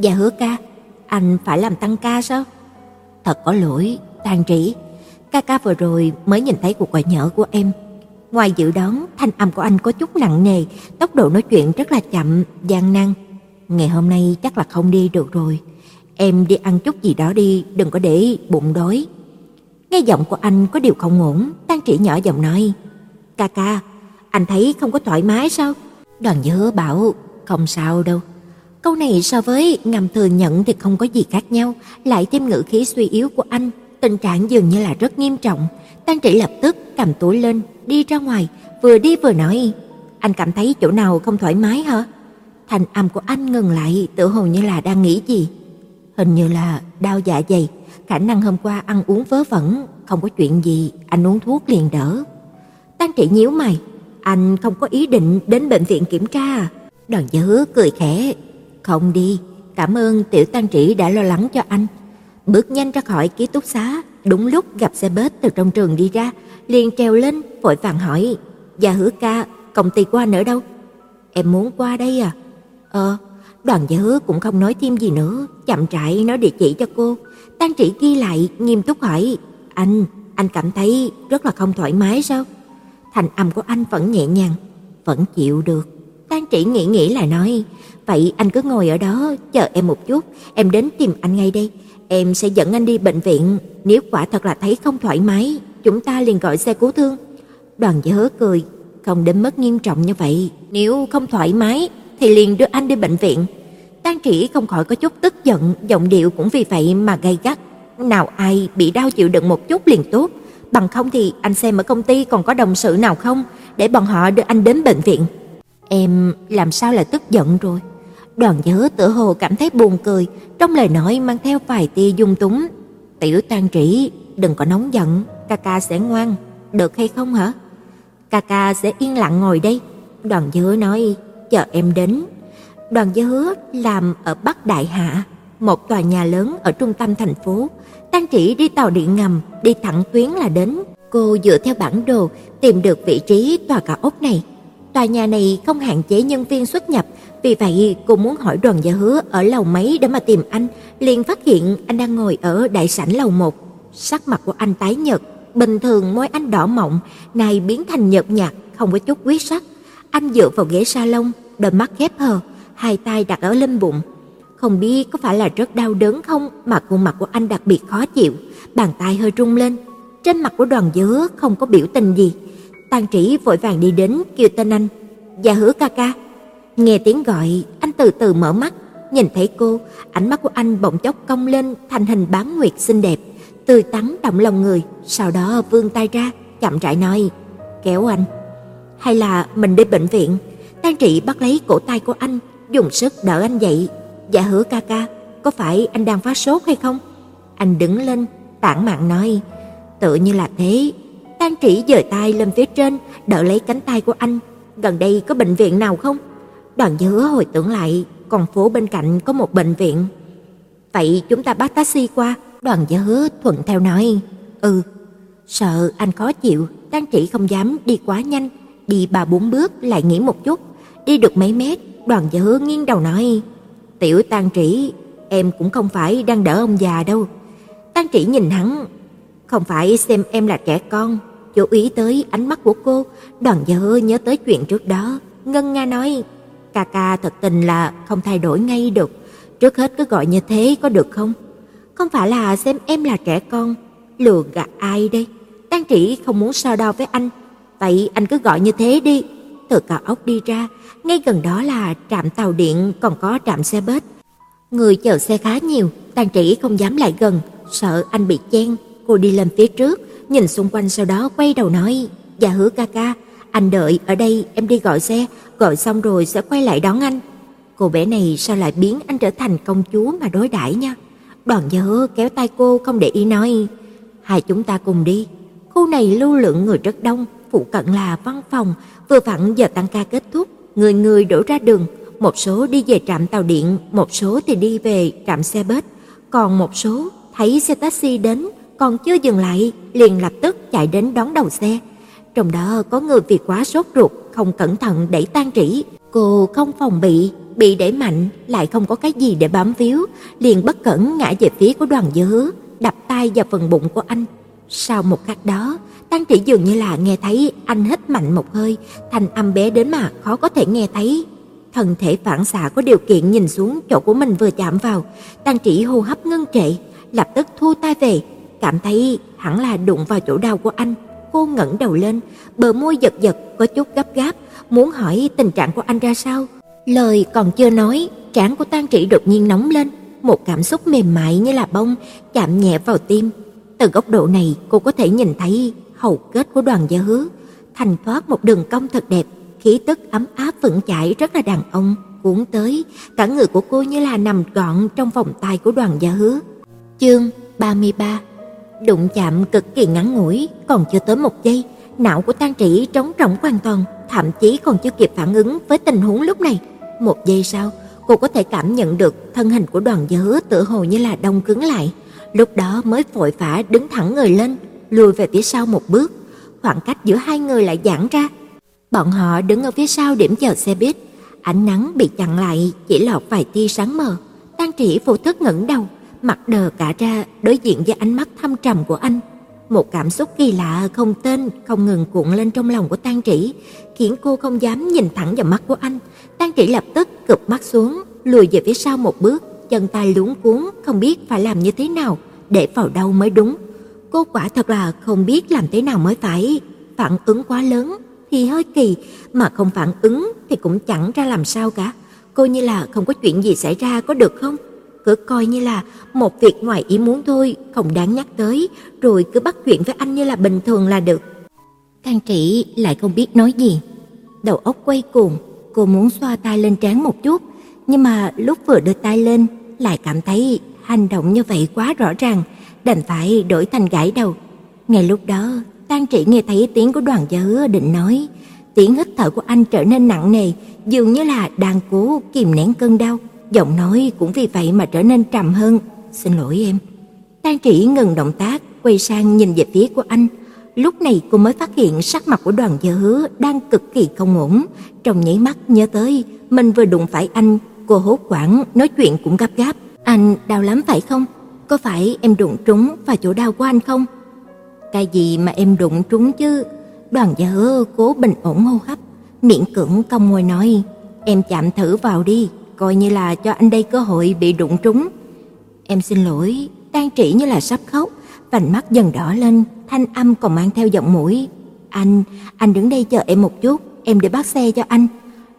Dạ Hứa ca, anh phải làm tăng ca sao? Thật có lỗi Tang Trĩ, ca ca vừa rồi mới nhìn thấy cuộc gọi nhỡ của em. Ngoài dự đoán, thanh âm của anh có chút nặng nề, tốc độ nói chuyện rất là chậm, gian nan. Ngày hôm nay chắc là không đi được rồi, em đi ăn chút gì đó đi, đừng có để bụng đói. Nghe giọng của anh có điều không ổn, Tang Trĩ nhỏ giọng nói, ca ca, anh thấy không có thoải mái sao? Đoàn Gia Hứa bảo, không sao đâu. Câu này so với ngầm thừa nhận thì không có gì khác nhau, lại thêm ngữ khí suy yếu của anh, tình trạng dường như là rất nghiêm trọng. Tang Trĩ lập tức cầm túi lên, đi ra ngoài, vừa đi vừa nói, anh cảm thấy chỗ nào không thoải mái hả? Thanh âm của anh ngừng lại, tựa hồ như là đang nghĩ gì. Hình như là đau dạ dày, khả năng hôm qua ăn uống vớ vẩn, không có chuyện gì, anh uống thuốc liền đỡ. Tang Trĩ nhíu mày, anh không có ý định đến bệnh viện kiểm tra. Đoàn Gia Hứa cười khẽ, không đi, cảm ơn tiểu Tang Trĩ đã lo lắng cho anh. Bước nhanh ra khỏi ký túc xá, đúng lúc gặp xe bus từ trong trường đi ra, liền trèo lên, vội vàng hỏi, Gia Hứa ca, công ty của anh ở đâu? Em muốn qua đây à? Đoàn Gia Hứa cũng không nói thêm gì nữa, chậm rãi nói địa chỉ cho cô. Tang Trĩ ghi lại, nghiêm túc hỏi, anh cảm thấy rất là không thoải mái sao? Thành âm của anh vẫn nhẹ nhàng, vẫn chịu được. Tang Trĩ nghĩ lại nói, vậy anh cứ ngồi ở đó, chờ em một chút, em đến tìm anh ngay đây. Em sẽ dẫn anh đi bệnh viện, nếu quả thật là thấy không thoải mái, chúng ta liền gọi xe cứu thương. Đoàn Gia Hứa cười, không đến mức nghiêm trọng như vậy, nếu không thoải mái thì liền đưa anh đi bệnh viện. Tang Trĩ không khỏi có chút tức giận, giọng điệu cũng vì vậy mà gay gắt. Nào ai bị đau chịu đựng một chút liền tốt, bằng không thì anh xem ở công ty còn có đồng sự nào không, để bọn họ đưa anh đến bệnh viện. Em làm sao lại tức giận rồi? Đoàn Gia Hứa tựa hồ cảm thấy buồn cười, trong lời nói mang theo vài tia dung túng. Tiểu Tang Trĩ, đừng có nóng giận, ca ca sẽ ngoan, được hay không hả? Ca ca sẽ yên lặng ngồi đây. Đoàn Gia Hứa nói, chờ em đến. Đoàn Gia Hứa làm ở Bắc Đại Hạ, một tòa nhà lớn ở trung tâm thành phố. Tang Trĩ đi tàu điện ngầm, đi thẳng tuyến là đến. Cô dựa theo bản đồ tìm được vị trí tòa cao ốc này. Tòa nhà này không hạn chế nhân viên xuất nhập, vì vậy cô muốn hỏi Đoàn Gia Hứa ở lầu mấy để mà tìm anh, liền phát hiện anh đang ngồi ở đại sảnh lầu 1. Sắc mặt của anh tái nhợt, bình thường môi anh đỏ mọng, nay biến thành nhợt nhạt, không có chút huyết sắc. Anh dựa vào ghế salon, đôi mắt khép hờ, hai tay đặt ở lên bụng. Không biết có phải là rất đau đớn không mà khuôn mặt của anh đặc biệt khó chịu, bàn tay hơi rung lên. Trên mặt của Đoàn Gia Hứa không có biểu tình gì. Tang Trĩ vội vàng đi đến kêu tên anh. Dạ Hứa ca ca. Nghe tiếng gọi, anh từ từ mở mắt, nhìn thấy cô, ánh mắt của anh bỗng chốc cong lên thành hình bán nguyệt xinh đẹp, tươi tắn động lòng người, sau đó vươn tay ra, chậm rãi nói, kéo anh. Hay là mình đi bệnh viện? Tang Trĩ bắt lấy cổ tay của anh, dùng sức đỡ anh dậy. Dạ Hứa ca ca, có phải anh đang phát sốt hay không? Anh đứng lên, tản mạn nói, tự như là thế. Tang Trĩ giơ tay lên phía trên, đỡ lấy cánh tay của anh. Gần đây có bệnh viện nào không? Đoàn Gia Hứa hồi tưởng lại, con phố bên cạnh có một bệnh viện. Vậy chúng ta bắt taxi qua. Đoàn Gia Hứa thuận theo nói. Ừ. Sợ anh khó chịu, Tang Trĩ không dám đi quá nhanh, đi 3-4 bước lại nghỉ một chút. Đi được mấy mét, Đoàn Gia Hứa nghiêng đầu nói, tiểu Tang Trĩ, em cũng không phải đang đỡ ông già đâu. Tang Trĩ nhìn hắn, không phải xem em là trẻ con. Chú ý tới ánh mắt của cô, Đoàn Gia Hứa nhớ tới chuyện trước đó, ngân nga nói, ca ca thật tình là không thay đổi ngay được, trước hết cứ gọi như thế có được không? Không phải là xem em là trẻ con, lừa gạt ai đây? Tang Trĩ không muốn so đo với anh, vậy anh cứ gọi như thế đi. Từ cao ốc đi ra, ngay gần đó là trạm tàu điện còn có trạm xe bus, người chờ xe khá nhiều. Tang Trĩ không dám lại gần, sợ anh bị chen. Cô đi lên phía trước, nhìn xung quanh sau đó quay đầu nói, dạ Hứa ca ca, anh đợi ở đây, em đi gọi xe, gọi xong rồi sẽ quay lại đón anh. Cô bé này sao lại biến anh trở thành công chúa mà đối đãi nha. Đoàn Gia Hứa kéo tay cô không để ý nói, hai chúng ta cùng đi. Khu này lưu lượng người rất đông, phụ cận là văn phòng, vừa vặn giờ tăng ca kết thúc, người người đổ ra đường, một số đi về trạm tàu điện, một số thì đi về trạm xe bus, còn một số thấy xe taxi đến còn chưa dừng lại liền lập tức chạy đến đón đầu xe. Trong đó có người vì quá sốt ruột không cẩn thận đẩy Tang Trĩ, cô không phòng bị đẩy mạnh, lại không có cái gì để bám víu, liền bất cẩn ngã về phía của Đoàn Gia Hứa, đập tay vào phần bụng của anh. Sau một khắc đó, Tang Trĩ dường như là nghe thấy anh hít mạnh một hơi, thành âm bé đến mà khó có thể nghe thấy. Thân thể phản xạ có điều kiện nhìn xuống chỗ của mình vừa chạm vào, Tang Trĩ hô hấp ngưng trệ, lập tức thu tay về, cảm thấy hẳn là đụng vào chỗ đau của anh. Cô ngẩng đầu lên, bờ môi giật giật, có chút gấp gáp, muốn hỏi tình trạng của anh ra sao. Lời còn chưa nói, trán của Tang Trĩ đột nhiên nóng lên, một cảm xúc mềm mại như là bông chạm nhẹ vào tim. Từ góc độ này, cô có thể nhìn thấy hầu kết của Đoàn Gia Hứa, thành thoát một đường cong thật đẹp, khí tức ấm áp vững chãi rất là đàn ông cuốn tới, cả người của cô như là nằm gọn trong vòng tay của Đoàn Gia Hứa. Chương 33. Đụng chạm cực kỳ ngắn ngủi, còn chưa tới 1 giây, não của Tang Trĩ trống rỗng hoàn toàn, thậm chí còn chưa kịp phản ứng với tình huống lúc này. 1 giây sau, cô có thể cảm nhận được thân hình của Đoàn Gia Hứa tựa hồ như là đông cứng lại, lúc đó mới vội vã đứng thẳng người lên, lùi về phía sau 1 bước. Khoảng cách giữa hai người lại giãn ra. Bọn họ đứng ở phía sau điểm chờ xe buýt, ánh nắng bị chặn lại, chỉ lọt vài tia sáng mờ. Tang Trĩ vô thức ngẩng đầu, mặt đờ cả ra đối diện với ánh mắt thâm trầm của anh. Một cảm xúc kỳ lạ không tên không ngừng cuộn lên trong lòng của Tang Trĩ, khiến cô không dám nhìn thẳng vào mắt của anh. Tang Trĩ lập tức cụp mắt xuống, lùi về phía sau 1 bước, chân tay luống cuống không biết phải làm như thế nào, để vào đâu mới đúng. Cô quả thật là không biết làm thế nào mới phải, phản ứng quá lớn thì hơi kỳ, mà không phản ứng thì cũng chẳng ra làm sao cả. Cô như là không có chuyện gì xảy ra có được không? Cứ coi như là một việc ngoài ý muốn thôi, không đáng nhắc tới, rồi cứ bắt chuyện với anh như là bình thường là được. Tang Trĩ lại không biết nói gì, đầu óc quay cuồng. Cô muốn xoa tay lên trán một chút, nhưng mà lúc vừa đưa tay lên lại cảm thấy hành động như vậy quá rõ ràng, đành phải đổi thành gãi đầu. Ngay lúc đó, Tang Trĩ nghe thấy tiếng của Đoàn Gia Hứa định nói, tiếng hít thở của anh trở nên nặng nề, dường như là đang cố kìm nén cơn đau, giọng nói cũng vì vậy mà trở nên trầm hơn. Xin lỗi em. Tang Trĩ ngừng động tác, quay sang nhìn về phía của anh. Lúc này cô mới phát hiện sắc mặt của Đoàn Gia Hứa đang cực kỳ không ổn. Trong nháy mắt nhớ tới mình vừa đụng phải anh, cô hốt hoảng nói chuyện cũng gấp gáp. Anh đau lắm phải không? Có phải em đụng trúng vào chỗ đau của anh không? Cái gì mà em đụng trúng chứ? Đoàn Gia Hứa cố bình ổn hô hấp, miễn cưỡng cong môi nói, em chạm thử vào đi, coi như là cho anh đây cơ hội bị đụng trúng. Em xin lỗi. Tang Trĩ như là sắp khóc, vành mắt dần đỏ lên, thanh âm còn mang theo giọng mũi. Anh đứng đây chờ em một chút, em để bắt xe cho anh.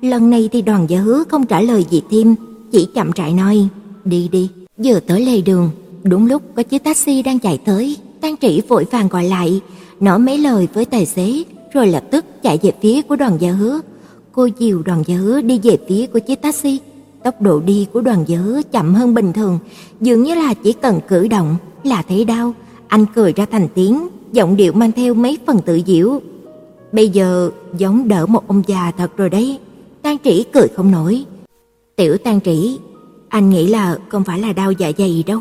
Lần này thì Đoàn Gia Hứa không trả lời gì thêm, chỉ chậm rãi nói, đi đi. Giờ tới lề đường, đúng lúc có chiếc taxi đang chạy tới. Tang Trĩ vội vàng gọi lại, nói mấy lời với tài xế, rồi lập tức chạy về phía của Đoàn Gia Hứa. Cô dìu Đoàn Gia Hứa đi về phía của chiếc taxi. Tốc độ đi của Đoàn Gia Hứa chậm hơn bình thường, dường như là chỉ cần cử động là thấy đau. Anh cười ra thành tiếng, giọng điệu mang theo mấy phần tự giễu. Bây giờ giống đỡ một ông già thật rồi đấy. Tang Trĩ cười không nổi. Tiểu Tang Trĩ, anh nghĩ là không phải là đau dạ dày đâu.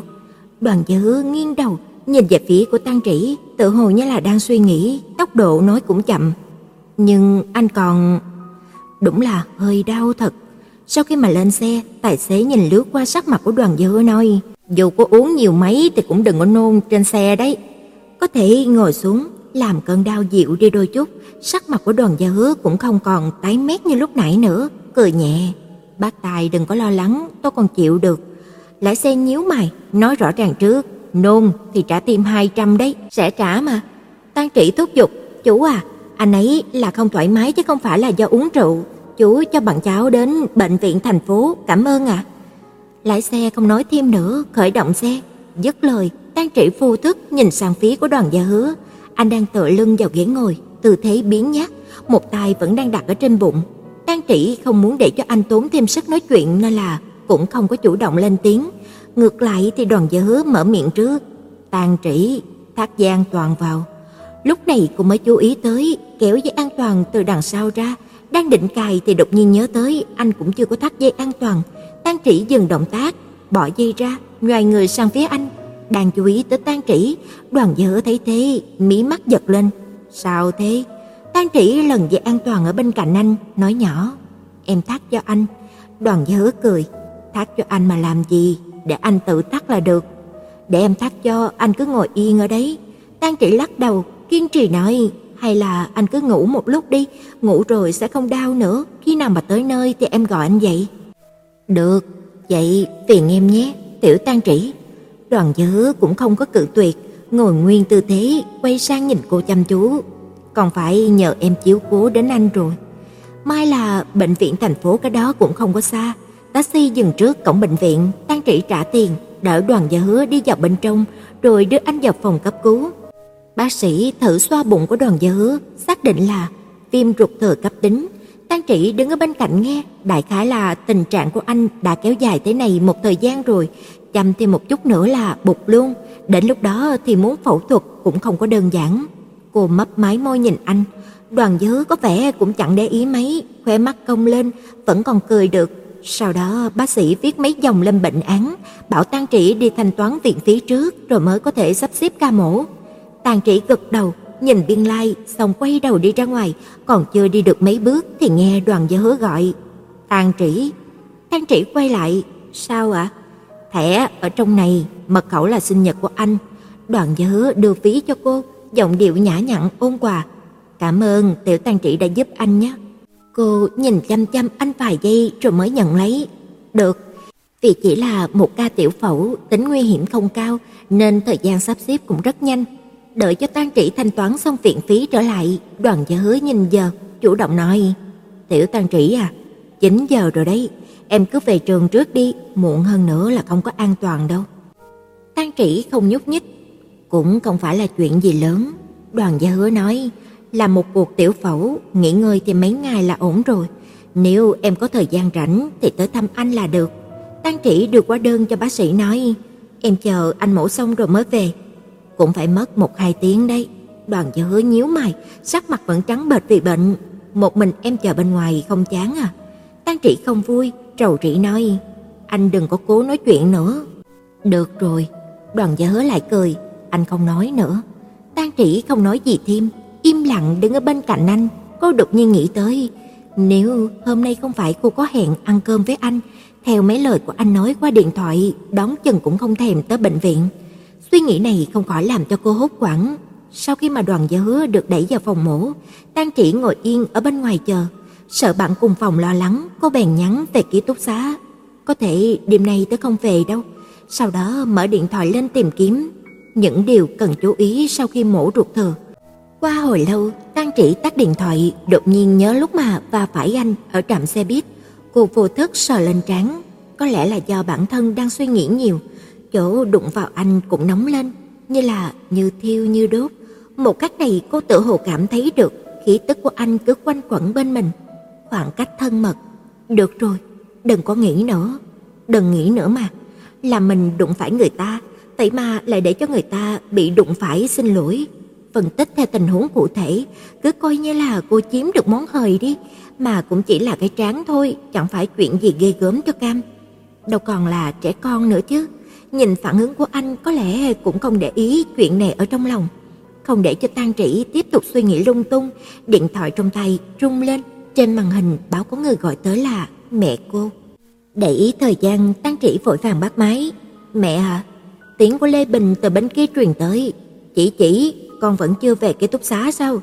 Đoàn Gia Hứa nghiêng đầu nhìn về phía của Tang Trĩ, tự hồ như là đang suy nghĩ, tốc độ nói cũng chậm. Nhưng anh còn... Đúng là hơi đau thật. Sau khi mà lên xe, tài xế nhìn lướt qua sắc mặt của Đoàn Gia Hứa nói, dù có uống nhiều mấy thì cũng đừng có nôn trên xe đấy. Có thể ngồi xuống, làm cơn đau dịu đi đôi chút. Sắc mặt của Đoàn Gia Hứa cũng không còn tái mét như lúc nãy nữa, cười nhẹ. Bác tài đừng có lo lắng, tôi còn chịu được. Lái xe nhíu mày, nói rõ ràng trước, nôn thì trả thêm 200 đấy, sẽ trả mà. Tang Trĩ thúc giục, chú à, anh ấy là không thoải mái chứ không phải là do uống rượu. Chú cho bạn cháu đến bệnh viện thành phố, cảm ơn ạ. Lái xe không nói thêm nữa, khởi động xe. Dứt lời, Tang Trĩ vô thức nhìn sang phía của Đoàn Gia Hứa. Anh đang tựa lưng vào ghế ngồi, tư thế biến nhát, một tay vẫn đang đặt ở trên bụng. Tang Trĩ không muốn để cho anh tốn thêm sức nói chuyện nên là cũng không có chủ động lên tiếng. Ngược lại thì Đoàn Gia Hứa mở miệng trước. Tang Trĩ, thác Giang Toàn vào. Lúc này cô mới chú ý tới, kéo dây an toàn từ đằng sau ra. Đang định cài thì đột nhiên nhớ tới anh cũng chưa có thắt dây an toàn. Tang Trĩ dừng động tác, bỏ dây ra, nhoài người sang phía anh. Đang chú ý tới Tang Trĩ, Đoàn Gia Hứa thấy thế, mí mắt giật lên. Sao thế? Tang Trĩ lần dây an toàn ở bên cạnh anh, nói nhỏ, em thắt cho anh. Đoàn Gia Hứa cười, thắt cho anh mà làm gì, để anh tự thắt là được. Để em thắt cho, anh cứ ngồi yên ở đấy. Tang Trĩ lắc đầu, kiên trì nói, hay là anh cứ ngủ một lúc đi, ngủ rồi sẽ không đau nữa, khi nào mà tới nơi thì em gọi anh dậy. Được, vậy phiền em nhé, tiểu Tang Trĩ. Đoàn Gia Hứa cũng không có cự tuyệt, ngồi nguyên tư thế, quay sang nhìn cô chăm chú. Còn phải nhờ em chiếu cố đến anh rồi. Mai là bệnh viện thành phố cái đó cũng không có xa. Taxi dừng trước cổng bệnh viện, Tang Trĩ trả tiền, đỡ Đoàn Gia Hứa đi vào bên trong, rồi đưa anh vào phòng cấp cứu. Bác sĩ thử xoa bụng của Đoàn Gia Hứa, xác định là viêm ruột thừa cấp tính. Tang Trĩ đứng ở bên cạnh nghe, đại khái là tình trạng của anh đã kéo dài thế này một thời gian rồi, chăm thêm một chút nữa là bục luôn, đến lúc đó thì muốn phẫu thuật cũng không có đơn giản. Cô mấp máy môi nhìn anh, Đoàn Gia Hứa có vẻ cũng chẳng để ý mấy, khóe mắt cong lên, vẫn còn cười được. Sau đó bác sĩ viết mấy dòng lên bệnh án, bảo Tang Trĩ đi thanh toán viện phí trước rồi mới có thể sắp xếp ca mổ. Tang Trĩ gật đầu, nhìn biên lai, xong quay đầu đi ra ngoài, còn chưa đi được mấy bước thì nghe Đoàn Gia Hứa gọi. Tang Trĩ. Tang Trĩ quay lại, sao ạ? Thẻ ở trong này, mật khẩu là sinh nhật của anh. Đoàn Gia Hứa đưa ví cho cô, giọng điệu nhã nhặn ôn hòa. Cảm ơn tiểu Tang Trĩ đã giúp anh nhé. Cô nhìn chăm chăm anh vài giây rồi mới nhận lấy. Được, vì chỉ là một ca tiểu phẫu, tính nguy hiểm không cao nên thời gian sắp xếp cũng rất nhanh. Đợi cho Tang Trĩ thanh toán xong viện phí trở lại, Đoàn Gia Hứa nhìn giờ, chủ động nói, tiểu Tang Trĩ à, 9 giờ rồi đấy, em cứ về trường trước đi, muộn hơn nữa là không có an toàn đâu. Tang Trĩ không nhúc nhích, cũng không phải là chuyện gì lớn. Đoàn Gia Hứa nói, là một cuộc tiểu phẫu, nghỉ ngơi thì mấy ngày là ổn rồi, nếu em có thời gian rảnh thì tới thăm anh là được. Tang Trĩ đưa hóa đơn cho bác sĩ nói, em chờ anh mổ xong rồi mới về. Cũng phải mất 1-2 tiếng đấy. Đoàn Gia Hứa nhíu mày, sắc mặt vẫn trắng bệch vì bệnh. Một mình em chờ bên ngoài không chán à? Tang Trĩ không vui, rầu rĩ nói, anh đừng có cố nói chuyện nữa. Được rồi. Đoàn Gia Hứa lại cười, anh không nói nữa. Tang Trĩ không nói gì thêm, im lặng đứng ở bên cạnh anh. Cô đột nhiên nghĩ tới, nếu hôm nay không phải cô có hẹn ăn cơm với anh, theo mấy lời của anh nói qua điện thoại, đón chừng cũng không thèm tới bệnh viện. Suy nghĩ này không khỏi làm cho cô hốt hoảng. Sau khi mà Đoàn Gia Hứa được đẩy vào phòng mổ, Tang Trĩ ngồi yên ở bên ngoài chờ. Sợ bạn cùng phòng lo lắng, cô bèn nhắn về ký túc xá, có thể đêm nay tớ không về đâu. Sau đó mở điện thoại lên tìm kiếm những điều cần chú ý sau khi mổ ruột thừa. Qua hồi lâu, Tang Trĩ tắt điện thoại, đột nhiên nhớ lúc mà va phải anh ở trạm xe buýt. Cô vô thức sờ lên trán, có lẽ là do bản thân đang suy nghĩ nhiều. Chỗ đụng vào anh cũng nóng lên, như là như thiêu như đốt. Một cách này cô tự hồ cảm thấy được khí tức của anh cứ quanh quẩn bên mình, khoảng cách thân mật. Được rồi, đừng có nghĩ nữa, đừng nghĩ nữa mà. Là mình đụng phải người ta, vậy mà lại để cho người ta bị đụng phải xin lỗi. Phân tích theo tình huống cụ thể, cứ coi như là cô chiếm được món hời đi, mà cũng chỉ là cái trán thôi, chẳng phải chuyện gì ghê gớm cho cam. Đâu còn là trẻ con nữa chứ. Nhìn phản ứng của anh có lẽ cũng không để ý chuyện này ở trong lòng. Không để cho Tang Trĩ tiếp tục suy nghĩ lung tung, điện thoại trong tay rung lên, trên màn hình báo có người gọi tới là mẹ cô. Để ý thời gian, Tang Trĩ vội vàng bắt máy. "Mẹ hả?" Tiếng của Lê Bình từ bên kia truyền tới. Chỉ con vẫn chưa về ký túc xá sao?"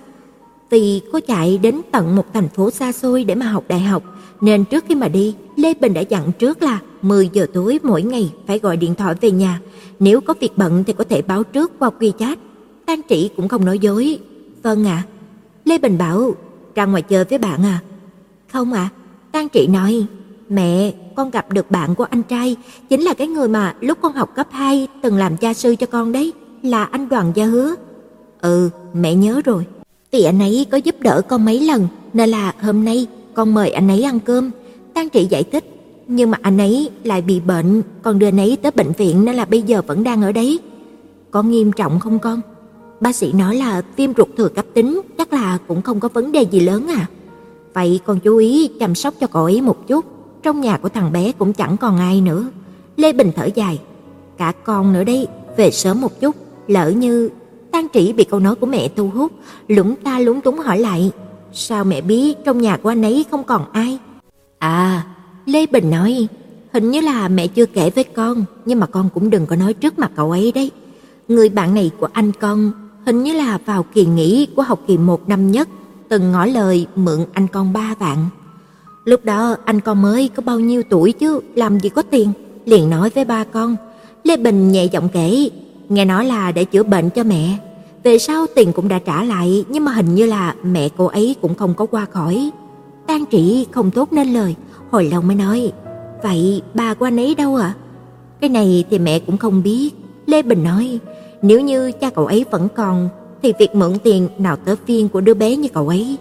Vì cô chạy đến tận một thành phố xa xôi để mà học đại học, nên trước khi mà đi, Lê Bình đã dặn trước là 10 giờ tối mỗi ngày phải gọi điện thoại về nhà, nếu có việc bận thì có thể báo trước qua WeChat. Tang Trĩ cũng không nói dối. "Vâng ạ." Lê Bình bảo, "Ra ngoài chơi với bạn à?" "Không ạ." Tang Trĩ nói, "Mẹ, con gặp được bạn của anh trai, chính là cái người mà lúc con học cấp 2 từng làm gia sư cho con đấy, là anh Đoàn Gia Hứa." "Ừ, mẹ nhớ rồi. Vì anh ấy có giúp đỡ con mấy lần, nên là hôm nay con mời anh ấy ăn cơm." Tang Trĩ giải thích, "Nhưng mà anh ấy lại bị bệnh, con đưa anh ấy tới bệnh viện nên là bây giờ vẫn đang ở đấy." "Có nghiêm trọng không con?" "Bác sĩ nói là viêm ruột thừa cấp tính, chắc là cũng không có vấn đề gì lớn à." "Vậy con chú ý chăm sóc cho cậu ấy một chút, trong nhà của thằng bé cũng chẳng còn ai nữa." Lê Bình thở dài, "Cả con nữa đấy, về sớm một chút, lỡ như..." Tang Trĩ bị câu nói của mẹ thu hút, lúng túng hỏi lại, "Sao mẹ biết trong nhà của anh ấy không còn ai?" "À," Lê Bình nói, "hình như là mẹ chưa kể với con, nhưng mà con cũng đừng có nói trước mặt cậu ấy đấy. Người bạn này của anh con hình như là vào kỳ nghỉ của học kỳ 1 năm nhất, từng ngỏ lời mượn anh con 3 vạn. Lúc đó anh con mới có bao nhiêu tuổi chứ, làm gì có tiền, liền nói với ba con." Lê Bình nhẹ giọng kể, "Nghe nói là để chữa bệnh cho mẹ. Về sau tiền cũng đã trả lại, nhưng mà hình như là mẹ cô ấy cũng không có qua khỏi." Tang Trĩ không thốt nên lời, hồi lâu mới nói, "Vậy ba của anh ấy đâu ạ?" "Cái này thì mẹ cũng không biết." Lê Bình nói, "Nếu như cha cậu ấy vẫn còn, thì việc mượn tiền nào tới phiên của đứa bé như cậu ấy.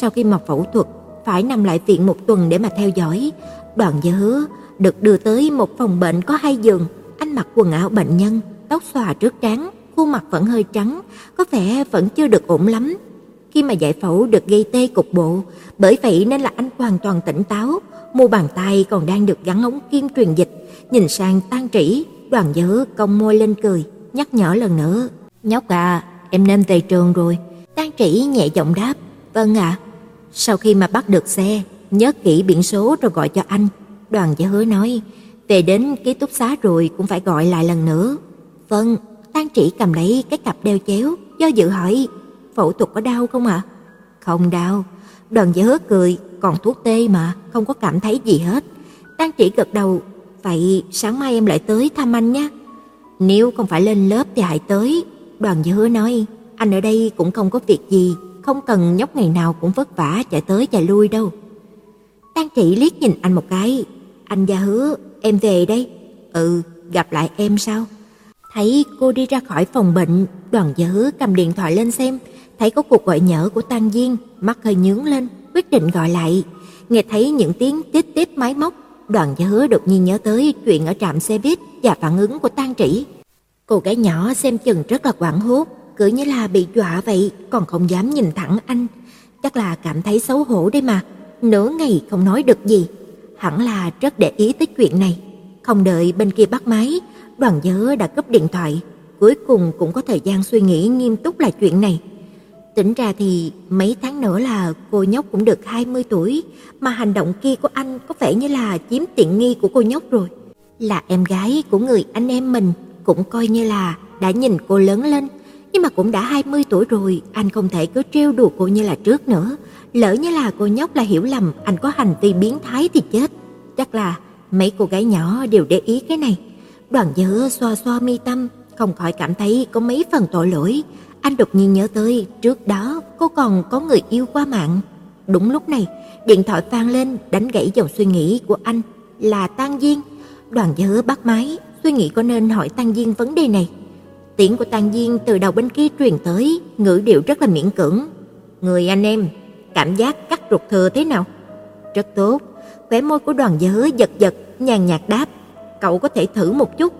Sau khi mà phẫu thuật, phải nằm lại viện 1 tuần để mà theo dõi. Đoàn Gia Hứa được đưa tới một phòng bệnh có 2 giường, anh mặc quần áo bệnh nhân, tóc xòa trước trán, khuôn mặt vẫn hơi trắng, có vẻ vẫn chưa được ổn lắm. Khi mà giải phẫu được gây tê cục bộ, bởi vậy nên là anh hoàn toàn tỉnh táo, mu bàn tay còn đang được gắn ống kim truyền dịch." Nhìn sang Tang Trĩ, Đoàn Gia Hứa cong môi lên cười, nhắc nhở lần nữa, "Nhóc à, em nên về trường rồi." Tang Trĩ nhẹ giọng đáp, "Vâng ạ." "Sau khi mà bắt được xe, nhớ kỹ biển số rồi gọi cho anh." Đoàn Gia Hứa nói, "Về đến ký túc xá rồi cũng phải gọi lại lần nữa." "Vâng." Tang Trĩ cầm lấy cái cặp đeo chéo, do dự hỏi, "Phẫu thuật có đau không ạ?" "Không đau." Đoàn Gia Hứa cười, "Còn thuốc tê mà, không có cảm thấy gì hết." Tang Trĩ gật đầu, "Vậy sáng mai em lại tới thăm anh nhé." "Nếu không phải lên lớp thì hãy tới." Đoàn Gia Hứa nói, "Anh ở đây cũng không có việc gì, không cần nhóc ngày nào cũng vất vả chạy tới chạy lui đâu." Tang Trĩ liếc nhìn anh một cái, "Anh Gia Hứa, em về đây." "Ừ, gặp lại em sao?" Thấy cô đi ra khỏi phòng bệnh, Đoàn Gia Hứa cầm điện thoại lên xem, thấy có cuộc gọi nhỡ của Tang Diên, mắt hơi nhướng lên, quyết định gọi lại. Nghe thấy những tiếng tít tít máy móc, Đoàn Gia Hứa đột nhiên nhớ tới chuyện ở trạm xe buýt và phản ứng của Tang Trĩ. Cô gái nhỏ xem chừng rất là hoảng hốt, cứ như là bị dọa vậy, còn không dám nhìn thẳng anh. Chắc là cảm thấy xấu hổ đây mà, nửa ngày không nói được gì. Hẳn là rất để ý tới chuyện này. Không đợi bên kia bắt máy, Đoàn Gia Hứa đã cúp điện thoại, cuối cùng cũng có thời gian suy nghĩ nghiêm túc lại chuyện này. Tính ra thì mấy tháng nữa là cô nhóc cũng được 20 tuổi, mà hành động kia của anh có vẻ như là chiếm tiện nghi của cô nhóc rồi. Là em gái của người anh em mình, cũng coi như là đã nhìn cô lớn lên, nhưng mà cũng đã 20 tuổi rồi, anh không thể cứ trêu đùa cô như là trước nữa. Lỡ như là cô nhóc là hiểu lầm anh có hành vi biến thái thì chết. Chắc là mấy cô gái nhỏ đều để ý cái này. Đoàn Gia Hứa xoa mi tâm, không khỏi cảm thấy có mấy phần tội lỗi. Anh đột nhiên nhớ tới trước đó cô còn có người yêu qua mạng. Đúng lúc này, điện thoại vang lên đánh gãy dòng suy nghĩ của anh, là Tang Diên. Đoàn Gia Hứa bắt máy, suy nghĩ có nên hỏi Tang Diên vấn đề này. Tiếng của Tang Diên từ đầu bên kia truyền tới, ngữ điệu rất là miễn cưỡng. Người anh em, cảm giác cắt ruột thừa thế nào? Rất tốt. Khóe môi của Đoàn Gia Hứa giật giật, nhàn nhạt đáp. Cậu có thể thử một chút.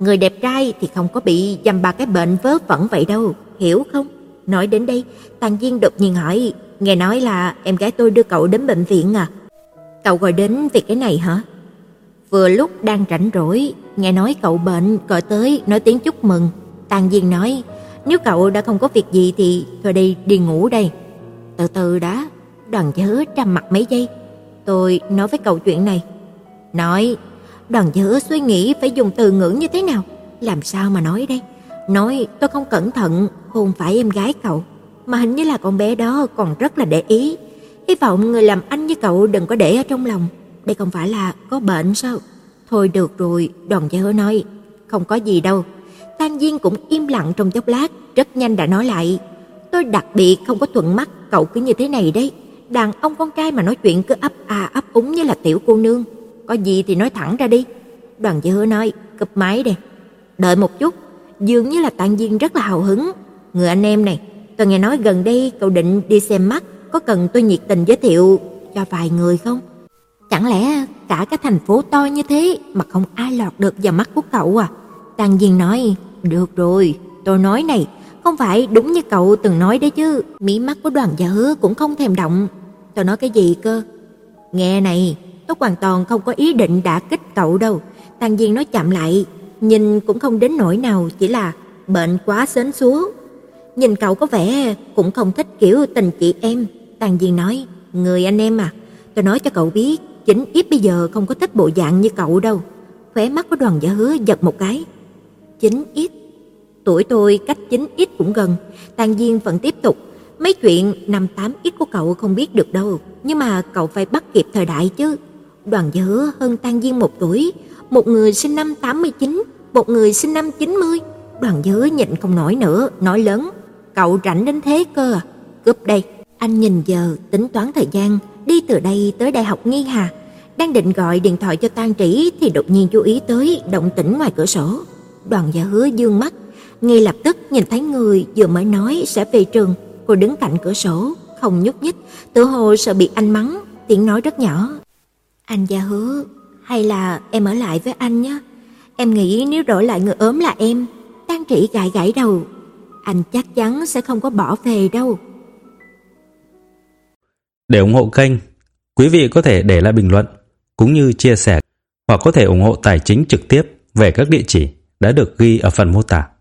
Người đẹp trai thì không có bị dầm ba cái bệnh vớ vẩn vậy đâu, hiểu không? Nói đến đây, Tang Diên đột nhiên hỏi. Nghe nói là em gái tôi đưa cậu đến bệnh viện à? Cậu gọi đến vì cái này hả? Vừa lúc đang rảnh rỗi, nghe nói cậu bệnh, gọi tới nói tiếng chúc mừng. Tang Diên nói, nếu cậu đã không có việc gì thì thôi đi ngủ đây. Từ từ đã. Đoàn Gia Hứa trầm mặt mấy giây. Tôi nói với cậu chuyện này. Nói. Đoàn Gia Hứa suy nghĩ phải dùng từ ngữ như thế nào, làm sao mà nói đây. Nói tôi không cẩn thận hôn phải em gái cậu, mà hình như là con bé đó còn rất là để ý. Hy vọng người làm anh như cậu đừng có để ở trong lòng. Đây không phải là có bệnh sao? Thôi được rồi, Đoàn Gia Hứa nói. Không có gì đâu. Tang Diên cũng im lặng trong chốc lát, rất nhanh đã nói lại. Tôi đặc biệt không có thuận mắt cậu cứ như thế này đấy. Đàn ông con trai mà nói chuyện cứ ấp à ấp úng như là tiểu cô nương. Có gì thì nói thẳng ra đi. Đoàn Gia Hứa nói, cúp máy đây. Đợi một chút. Dường như là Tang Diên rất là hào hứng. Người anh em này, tôi nghe nói gần đây cậu định đi xem mắt, có cần tôi nhiệt tình giới thiệu cho vài người không? Chẳng lẽ cả cái thành phố to như thế mà không ai lọt được vào mắt của cậu à? Tang Diên nói, được rồi, tôi nói này, không phải đúng như cậu từng nói đấy chứ. Mí mắt của Đoàn Gia Hứa cũng không thèm động. Tôi nói cái gì cơ? Nghe này, tôi hoàn toàn không có ý định đả kích cậu đâu. Tang Diên nói chậm lại, nhìn cũng không đến nỗi nào, chỉ là bệnh quá sến súa. Nhìn cậu có vẻ cũng không thích kiểu tình chị em. Tang Diên nói, người anh em à, tôi nói cho cậu biết, chính ít bây giờ không có thích bộ dạng như cậu đâu. Khóe mắt của Đoàn Gia Hứa giật một cái. Chính ít? Tuổi tôi cách chính ít cũng gần. Tang Diên vẫn tiếp tục, mấy chuyện năm tám ít của cậu không biết được đâu, nhưng mà cậu phải bắt kịp thời đại chứ. Đoàn Gia Hứa hơn Tang Diên một tuổi, một người sinh năm 89, một người sinh năm 90. Đoàn Gia Hứa nhịn không nổi nữa, nói lớn, cậu rảnh đến thế cơ à? Cúp đây. Anh nhìn giờ, tính toán thời gian, đi từ đây tới Đại học Nghi Hà. Đang định gọi điện thoại cho Tang Trĩ thì đột nhiên chú ý tới động tĩnh ngoài cửa sổ. Đoàn Gia Hứa dương mắt, ngay lập tức nhìn thấy người vừa mới nói sẽ về trường. Cô đứng cạnh cửa sổ, không nhúc nhích, tự hồ sợ bị anh mắng, tiếng nói rất nhỏ. Anh Gia Hứa, hay là em ở lại với anh nhé? Em nghĩ nếu đổi lại người ốm là em. Tang Trĩ gãi đầu, anh chắc chắn sẽ không có bỏ về đâu. Để ủng hộ kênh, quý vị có thể để lại bình luận cũng như chia sẻ, hoặc có thể ủng hộ tài chính trực tiếp về các địa chỉ đã được ghi ở phần mô tả.